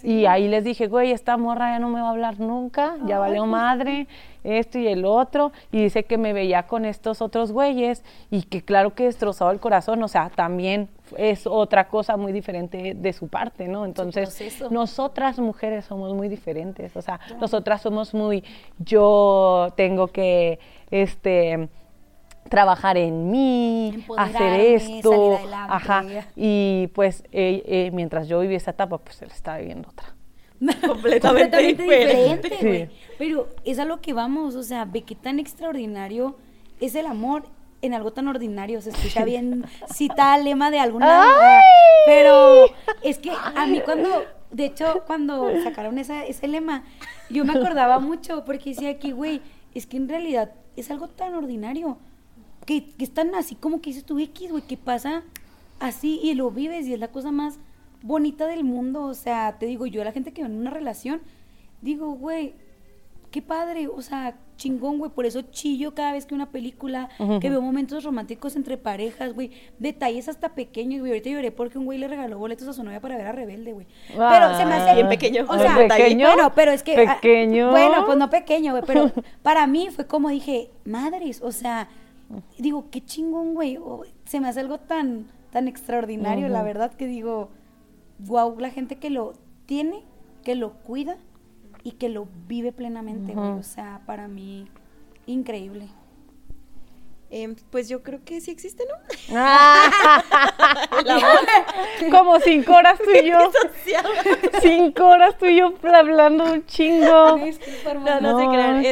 sí. Y ahí les dije, güey, esta morra ya no me va a hablar nunca, ya valió madre, esto y el otro, y dice que me veía con estos otros güeyes, y que claro que destrozado el corazón, o sea, también es otra cosa muy diferente de su parte, ¿no? Entonces, nosotras mujeres somos muy diferentes, o sea, nosotras somos muy, yo tengo que, trabajar en mí, hacer esto, ajá, y pues mientras yo viví esa etapa, pues él estaba viviendo otra. Completamente diferente, güey. Sí. Pero es a lo que vamos, o sea, ve qué tan extraordinario es el amor en algo tan ordinario, se escucha bien, cita lema de alguna, pero es que a mí cuando, de hecho, cuando sacaron ese lema, yo me acordaba mucho, porque decía aquí, güey, es que en realidad es algo tan ordinario, que están así como que dices tú, X, güey, que pasa así y lo vives y es la cosa más bonita del mundo. O sea, te digo, yo a la gente que va en una relación, digo, güey, qué padre, o sea, chingón, güey, por eso chillo cada vez que una película, uh-huh, que veo momentos románticos entre parejas, güey, detalles hasta pequeños, güey, ahorita lloré porque un güey le regaló boletos a su novia para ver a Rebelde, güey, pero se me hace bien pequeño, o sea, pequeño, bueno, pero es que, pequeño, bueno, pues no pequeño, güey, pero para mí fue como dije, madres, o sea, digo, qué chingón, güey, se me hace algo tan extraordinario, uh-huh, la verdad que digo, wow, la gente que lo tiene, que lo cuida, y que lo vive plenamente, güey, uh-huh, o sea, para mí, increíble. Pues yo creo que sí existe, ¿no? Como 5 horas tú y yo. 5 horas tú y yo hablando un chingo. Es que no se crean,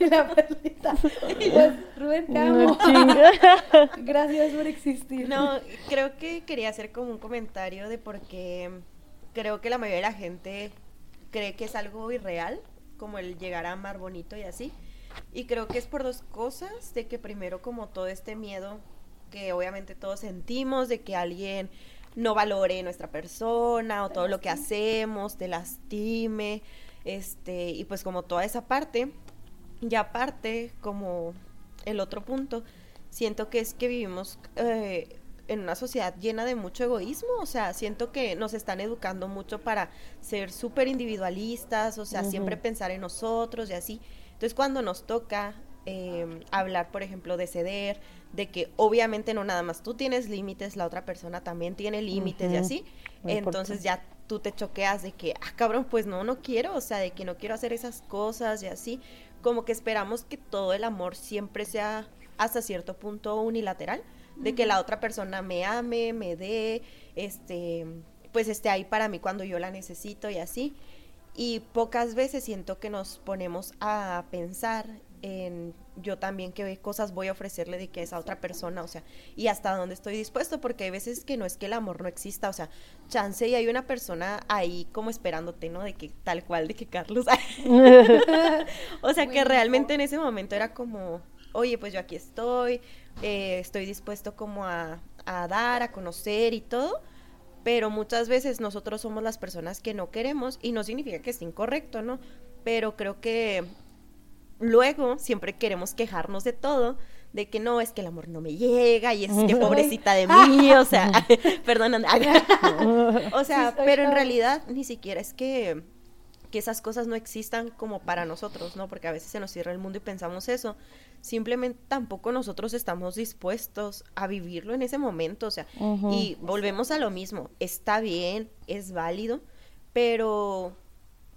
y la perlita. Y los Rubén Camo. Gracias por existir. No, creo que quería hacer como un comentario de por qué creo que la mayoría de la gente cree que es algo irreal, como el llegar a amar bonito y así, y creo que es por 2 cosas, de que primero como todo este miedo que obviamente todos sentimos de que alguien no valore nuestra persona o todo lo que hacemos, te lastime, y pues como toda esa parte, y aparte como el otro punto, siento que es que vivimos en una sociedad llena de mucho egoísmo, o sea, siento que nos están educando mucho para ser súper individualistas, o sea, uh-huh, siempre pensar en nosotros y así. Entonces, cuando nos toca hablar, por ejemplo, de ceder, de que obviamente no nada más tú tienes límites, la otra persona también tiene límites, uh-huh, y así, muy entonces importante. Ya tú te choqueas de que, cabrón, pues no quiero, o sea, de que no quiero hacer esas cosas y así, como que esperamos que todo el amor siempre sea hasta cierto punto unilateral, de que la otra persona me ame, me dé, pues esté ahí para mí cuando yo la necesito y así. Y pocas veces siento que nos ponemos a pensar en yo también qué cosas voy a ofrecerle de que a esa otra persona, o sea, y hasta dónde estoy dispuesto, porque hay veces que no es que el amor no exista, o sea, chance y hay una persona ahí como esperándote, ¿no? De que tal cual, de que Carlos, o sea, que realmente en ese momento era como, oye, pues yo aquí estoy, estoy dispuesto como a dar, a conocer y todo, pero muchas veces nosotros somos las personas que no queremos y no significa que esté incorrecto, ¿no? Pero creo que luego siempre queremos quejarnos de todo, de que no, es que el amor no me llega y es que pobrecita de mí, o sea, perdón, o sea, pero en realidad ni siquiera es que esas cosas no existan como para nosotros, ¿no? Porque a veces se nos cierra el mundo y pensamos eso. Simplemente tampoco nosotros estamos dispuestos a vivirlo en ese momento, o sea, uh-huh, y volvemos a lo mismo. Está bien, es válido, pero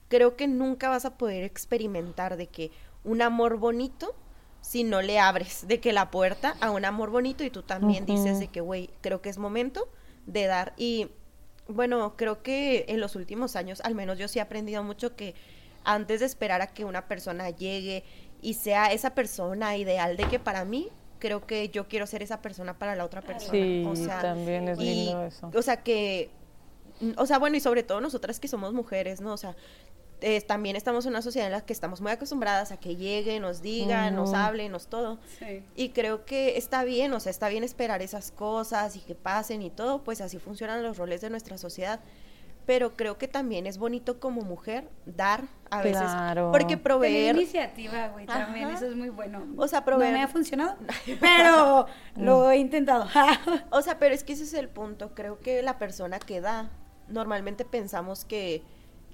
creo que nunca vas a poder experimentar de que un amor bonito, si no le abres de que la puerta a un amor bonito y tú también, uh-huh, dices de que, güey, creo que es momento de dar. Y bueno, creo que en los últimos años, al menos yo sí he aprendido mucho que antes de esperar a que una persona llegue y sea esa persona ideal de que para mí, creo que yo quiero ser esa persona para la otra persona. Sí, o sea, también es lindo eso. O sea, que, o sea, bueno, y sobre todo nosotras que somos mujeres, ¿no? O sea, también estamos en una sociedad en la que estamos muy acostumbradas a que lleguen, nos digan, uh-huh, nos hablen, nos todo. Sí. Y creo que está bien, o sea, está bien esperar esas cosas y que pasen y todo, pues así funcionan los roles de nuestra sociedad. Pero creo que también es bonito como mujer dar a claro, veces, porque proveer... Tener iniciativa, güey, también, ajá, eso es muy bueno. O sea, proveer... No me ha funcionado, pero lo he intentado. O sea, pero es que ese es el punto, creo que la persona que da, normalmente pensamos que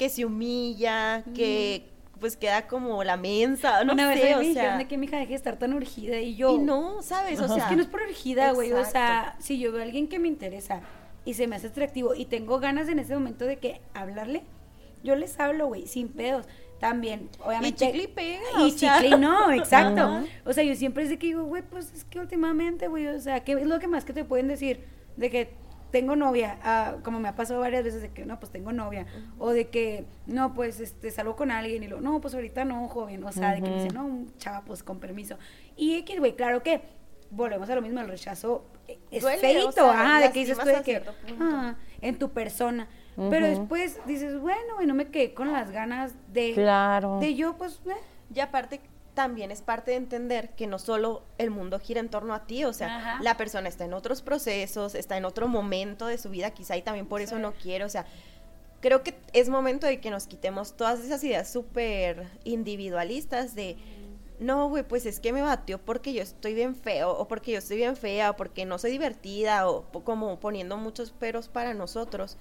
se humilla, que pues queda como la mensa, no una sé, o sea. Una vez me dijeron de que mi hija deje de estar tan urgida y yo... Y no, ¿sabes? O sea... Es que no es por urgida, güey, o sea, si yo veo a alguien que me interesa y se me hace atractivo y tengo ganas en ese momento de que hablarle, yo les hablo, güey, sin pedos, también, obviamente. Y chicle y pega, y chicle, no, exacto. Uh-huh. O sea, yo siempre es de que digo, güey, pues es que últimamente, güey, o sea, ¿qué es lo que más que te pueden decir? De que tengo novia, como me ha pasado varias veces, de que no, pues tengo novia, uh-huh. O de que, no, pues, salgo con alguien, y luego, no, pues ahorita no, joven, o sea, uh-huh. De que me dicen, no, chava, pues, con permiso. Y X, güey, claro que volvemos a lo mismo, el rechazo es feito, o sea, de que dices tú de que, en tu persona. Uh-huh. Pero después dices, bueno, y no me quedé con las ganas de, claro. De yo, pues, Y aparte, también es parte de entender que no solo el mundo gira en torno a ti, o sea, ajá. La persona está en otros procesos, está en otro momento de su vida quizá, y también por eso no quiere, o sea, creo que es momento de que nos quitemos todas esas ideas súper individualistas de, no, güey, pues es que me batió porque yo estoy bien feo, o porque yo estoy bien fea, o porque no soy divertida, o como poniendo muchos peros para nosotros,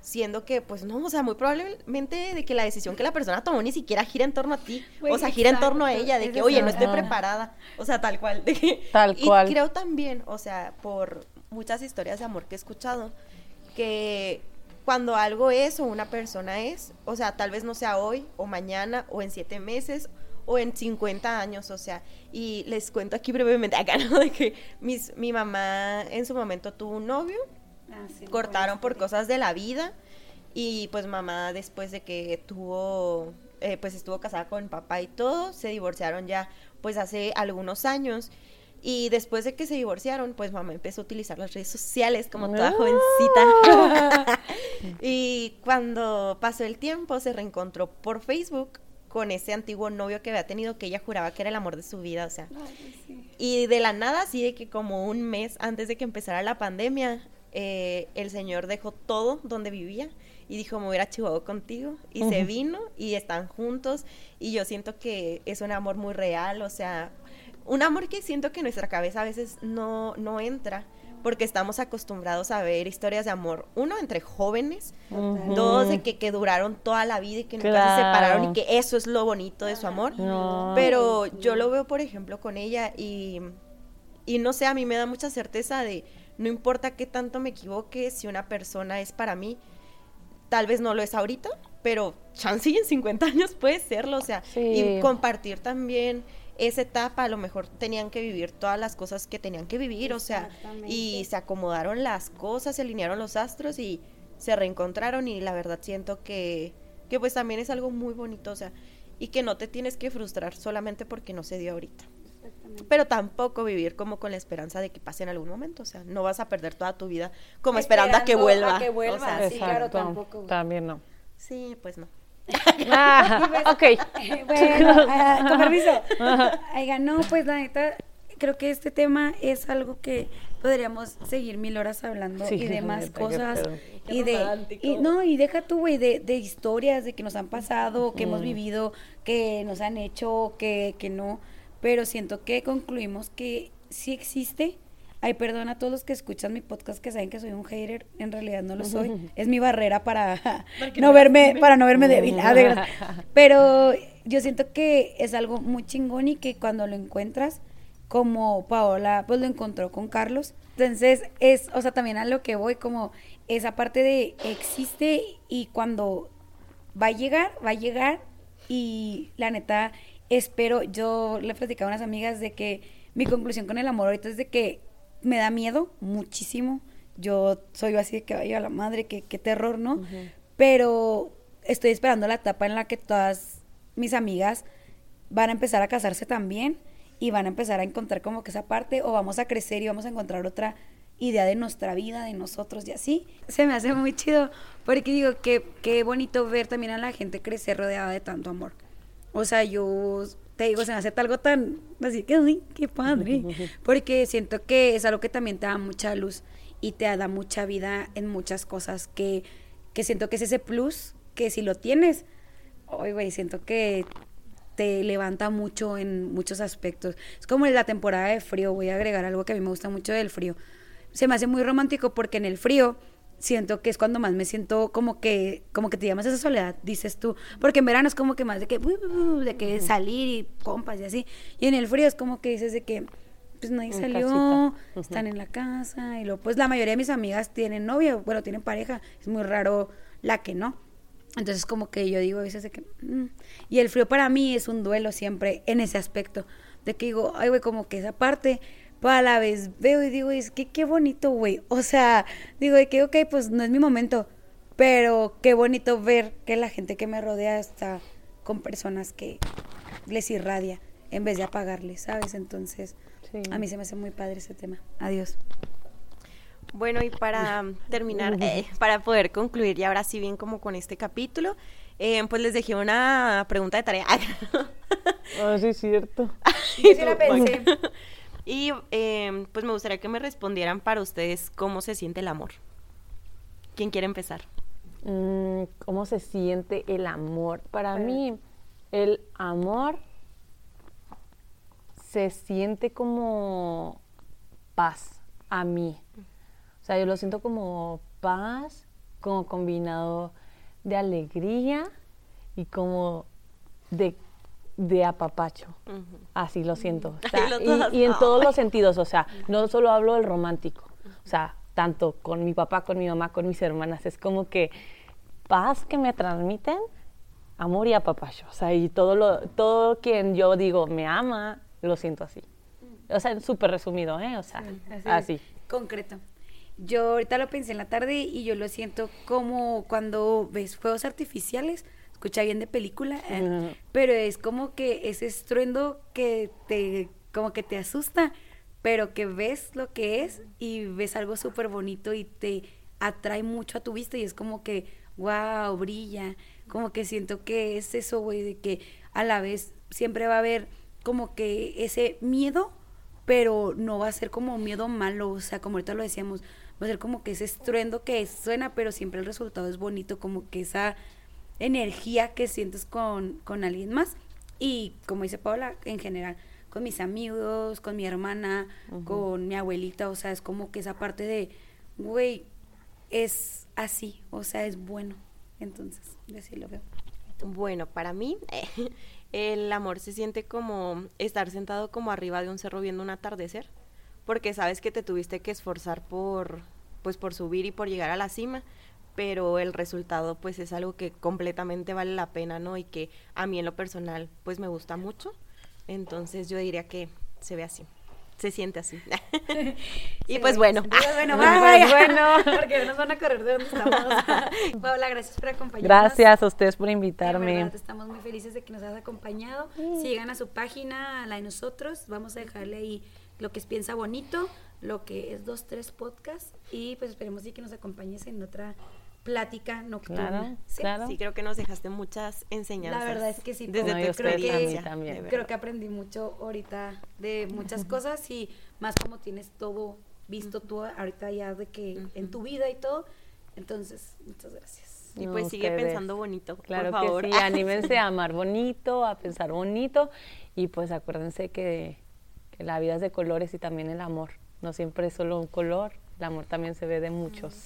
siendo que, pues no, o sea, muy probablemente de que la decisión que la persona tomó ni siquiera gira en torno a ti, güey, o sea, gira en torno a ella, de que, oye, no estoy preparada, o sea, tal cual. De que, tal cual. Y creo también, o sea, por muchas historias de amor que he escuchado, que cuando algo es o una persona es, o sea, tal vez no sea hoy, o mañana, o en 7 meses, o en 50 años, o sea, y les cuento aquí brevemente, acá, ¿no? De que mi mamá en su momento tuvo un novio, cortaron por cosas de la vida, y pues mamá, después de que tuvo, pues estuvo casada con papá y todo, se divorciaron ya pues hace algunos años, y después de que se divorciaron, pues mamá empezó a utilizar las redes sociales como toda jovencita. Y cuando pasó el tiempo se reencontró por Facebook con ese antiguo novio que había tenido, que ella juraba que era el amor de su vida, o sea, y de la nada, así de que como un mes antes de que empezara la pandemia, el señor dejó todo donde vivía y dijo, me voy a ir a Chihuahua contigo, y uh-huh. Se vino y están juntos, y yo siento que es un amor muy real, o sea, un amor que siento que nuestra cabeza a veces no entra, porque estamos acostumbrados a ver historias de amor, uno, entre jóvenes, uh-huh. Dos, de que duraron toda la vida y que nunca se separaron, y que eso es lo bonito de su amor, pero yo lo veo, por ejemplo, con ella, y no sé, a mí me da mucha certeza de, no importa qué tanto me equivoque, si una persona es para mí, tal vez no lo es ahorita, pero chance y en 50 años puede serlo, o sea, y compartir también esa etapa, a lo mejor tenían que vivir todas las cosas que tenían que vivir, o sea, y se acomodaron las cosas, se alinearon los astros y se reencontraron, y la verdad siento que pues también es algo muy bonito, o sea, y que no te tienes que frustrar solamente porque no se dio ahorita. Pero tampoco vivir como con la esperanza de que pase en algún momento, o sea, no vas a perder toda tu vida como esperando a que vuelva. O sea, exacto, sí, claro, tampoco. También no. Sí, pues no. Okay. Bueno, con permiso. Oiga, no, pues la neta, creo que este tema es algo que podríamos seguir 1000 horas hablando, sí, y de más cosas, y romántico. Y deja tú, güey, de historias de que nos han pasado, que hemos vivido, que nos han hecho, que no. Pero siento que concluimos que sí existe. Ay, perdón a todos los que escuchan mi podcast que saben que soy un hater, en realidad no lo soy. Es mi barrera para no verme débil. Pero yo siento que es algo muy chingón, y que cuando lo encuentras, como Paola, pues lo encontró con Carlos. Entonces, o sea, también a lo que voy, como esa parte de existe, y cuando va a llegar, y la neta... Espero, yo le he platicado a unas amigas de que mi conclusión con el amor ahorita es de que me da miedo muchísimo. Yo soy así de que vaya a la madre, qué terror, ¿no? Uh-huh. Pero estoy esperando la etapa en la que todas mis amigas van a empezar a casarse también, y van a empezar a encontrar como que esa parte, o vamos a crecer y vamos a encontrar otra idea de nuestra vida, de nosotros y así. Se me hace muy chido, porque digo que qué bonito ver también a la gente crecer rodeada de tanto amor. O sea, yo te digo, se me hace algo tan así que uy, qué padre, porque siento que es algo que también te da mucha luz y te da mucha vida en muchas cosas, que siento que es ese plus que si lo tienes, oye, güey, siento que te levanta mucho en muchos aspectos. Es como en la temporada de frío, voy a agregar algo que a mí me gusta mucho del frío. Se me hace muy romántico, porque en el frío siento que es cuando más me siento como que te llamas esa soledad, dices tú, porque en verano es como que más de que salir y compas y así, y en el frío es como que dices de que pues nadie salió, están en la casa, y luego pues la mayoría de mis amigas tienen novia, bueno, tienen pareja, es muy raro la que no. Entonces como que yo digo a veces de que... Y el frío para mí es un duelo siempre en ese aspecto. De que digo, ay güey, como que esa parte... Pero a la vez veo y digo, es que qué bonito, güey. O sea, digo, de que ok, pues no es mi momento. Pero qué bonito ver que la gente que me rodea está con personas que les irradia en vez de apagarles, ¿sabes? Entonces, sí, a mí se me hace muy padre ese tema. Adiós. Bueno, y para terminar, para poder concluir y ahora sí bien como con este capítulo, pues les dejé una pregunta de tarea. Ah, sí, es cierto. Yo sí la pensé. Y pues me gustaría que me respondieran para ustedes cómo se siente el amor. ¿Quién quiere empezar? ¿Cómo se siente el amor? Para mí, el amor se siente como paz a mí. O sea, yo lo siento como paz, como combinado de alegría y como de apapacho, uh-huh, así lo siento, o sea, y en todos los sentidos, o sea, no solo hablo del romántico, o sea, tanto con mi papá, con mi mamá, con mis hermanas, es como que paz que me transmiten, amor y apapacho, o sea, y todo quien yo digo me ama, lo siento así, o sea, súper resumido, o sea, sí, así. Concreto. Yo ahorita lo pensé en la tarde y yo lo siento como cuando ves fuegos artificiales, escucha bien de película, pero es como que ese estruendo que te asusta, pero que ves lo que es y ves algo súper bonito y te atrae mucho a tu vista y es como que, wow, brilla, como que siento que es eso, güey, de que a la vez siempre va a haber como que ese miedo, pero no va a ser como miedo malo, o sea, como ahorita lo decíamos, va a ser como que ese estruendo que suena, pero siempre el resultado es bonito, como que esa energía que sientes con alguien más y como dice Paola, en general con mis amigos, con mi hermana, uh-huh, con mi abuelita, o sea, es como que esa parte de, güey, es así, o sea, es bueno, entonces, yo así lo veo. Bueno, para mí, el amor se siente como estar sentado como arriba de un cerro viendo un atardecer, porque sabes que te tuviste que esforzar por subir y por llegar a la cima, pero el resultado pues es algo que completamente vale la pena, ¿no? Y que a mí en lo personal pues me gusta mucho, entonces yo diría que se ve así, se siente así. Y pues bueno. Bueno, porque nos van a correr de donde estamos. Paola, gracias por acompañarnos. Gracias a ustedes por invitarme. Verdad, estamos muy felices de que nos has acompañado. Si llegan a su página, a la de nosotros, vamos a dejarle ahí lo que es Piensa Bonito, lo que es 2-3 Podcast, y pues esperemos sí que nos acompañes en otra plática nocturna. Claro, ¿sí? Claro. Sí, creo que nos dejaste muchas enseñanzas. La verdad es que sí. Desde tu experiencia. También. Creo que aprendí mucho ahorita de muchas cosas y más como tienes todo visto tú ahorita ya de que en tu vida y todo. Entonces, muchas gracias. Y pues sigue pensando bonito, claro, por favor. Claro que sí, anímense a amar bonito, a pensar bonito y pues acuérdense que la vida es de colores y también el amor. No siempre es solo un color, el amor también se ve de muchos.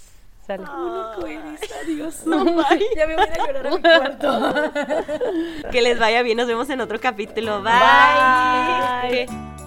Salud. Único eres, adiós. No, ya me voy a llorar a mi cuarto. Que les vaya bien, nos vemos en otro capítulo. Bye. Bye.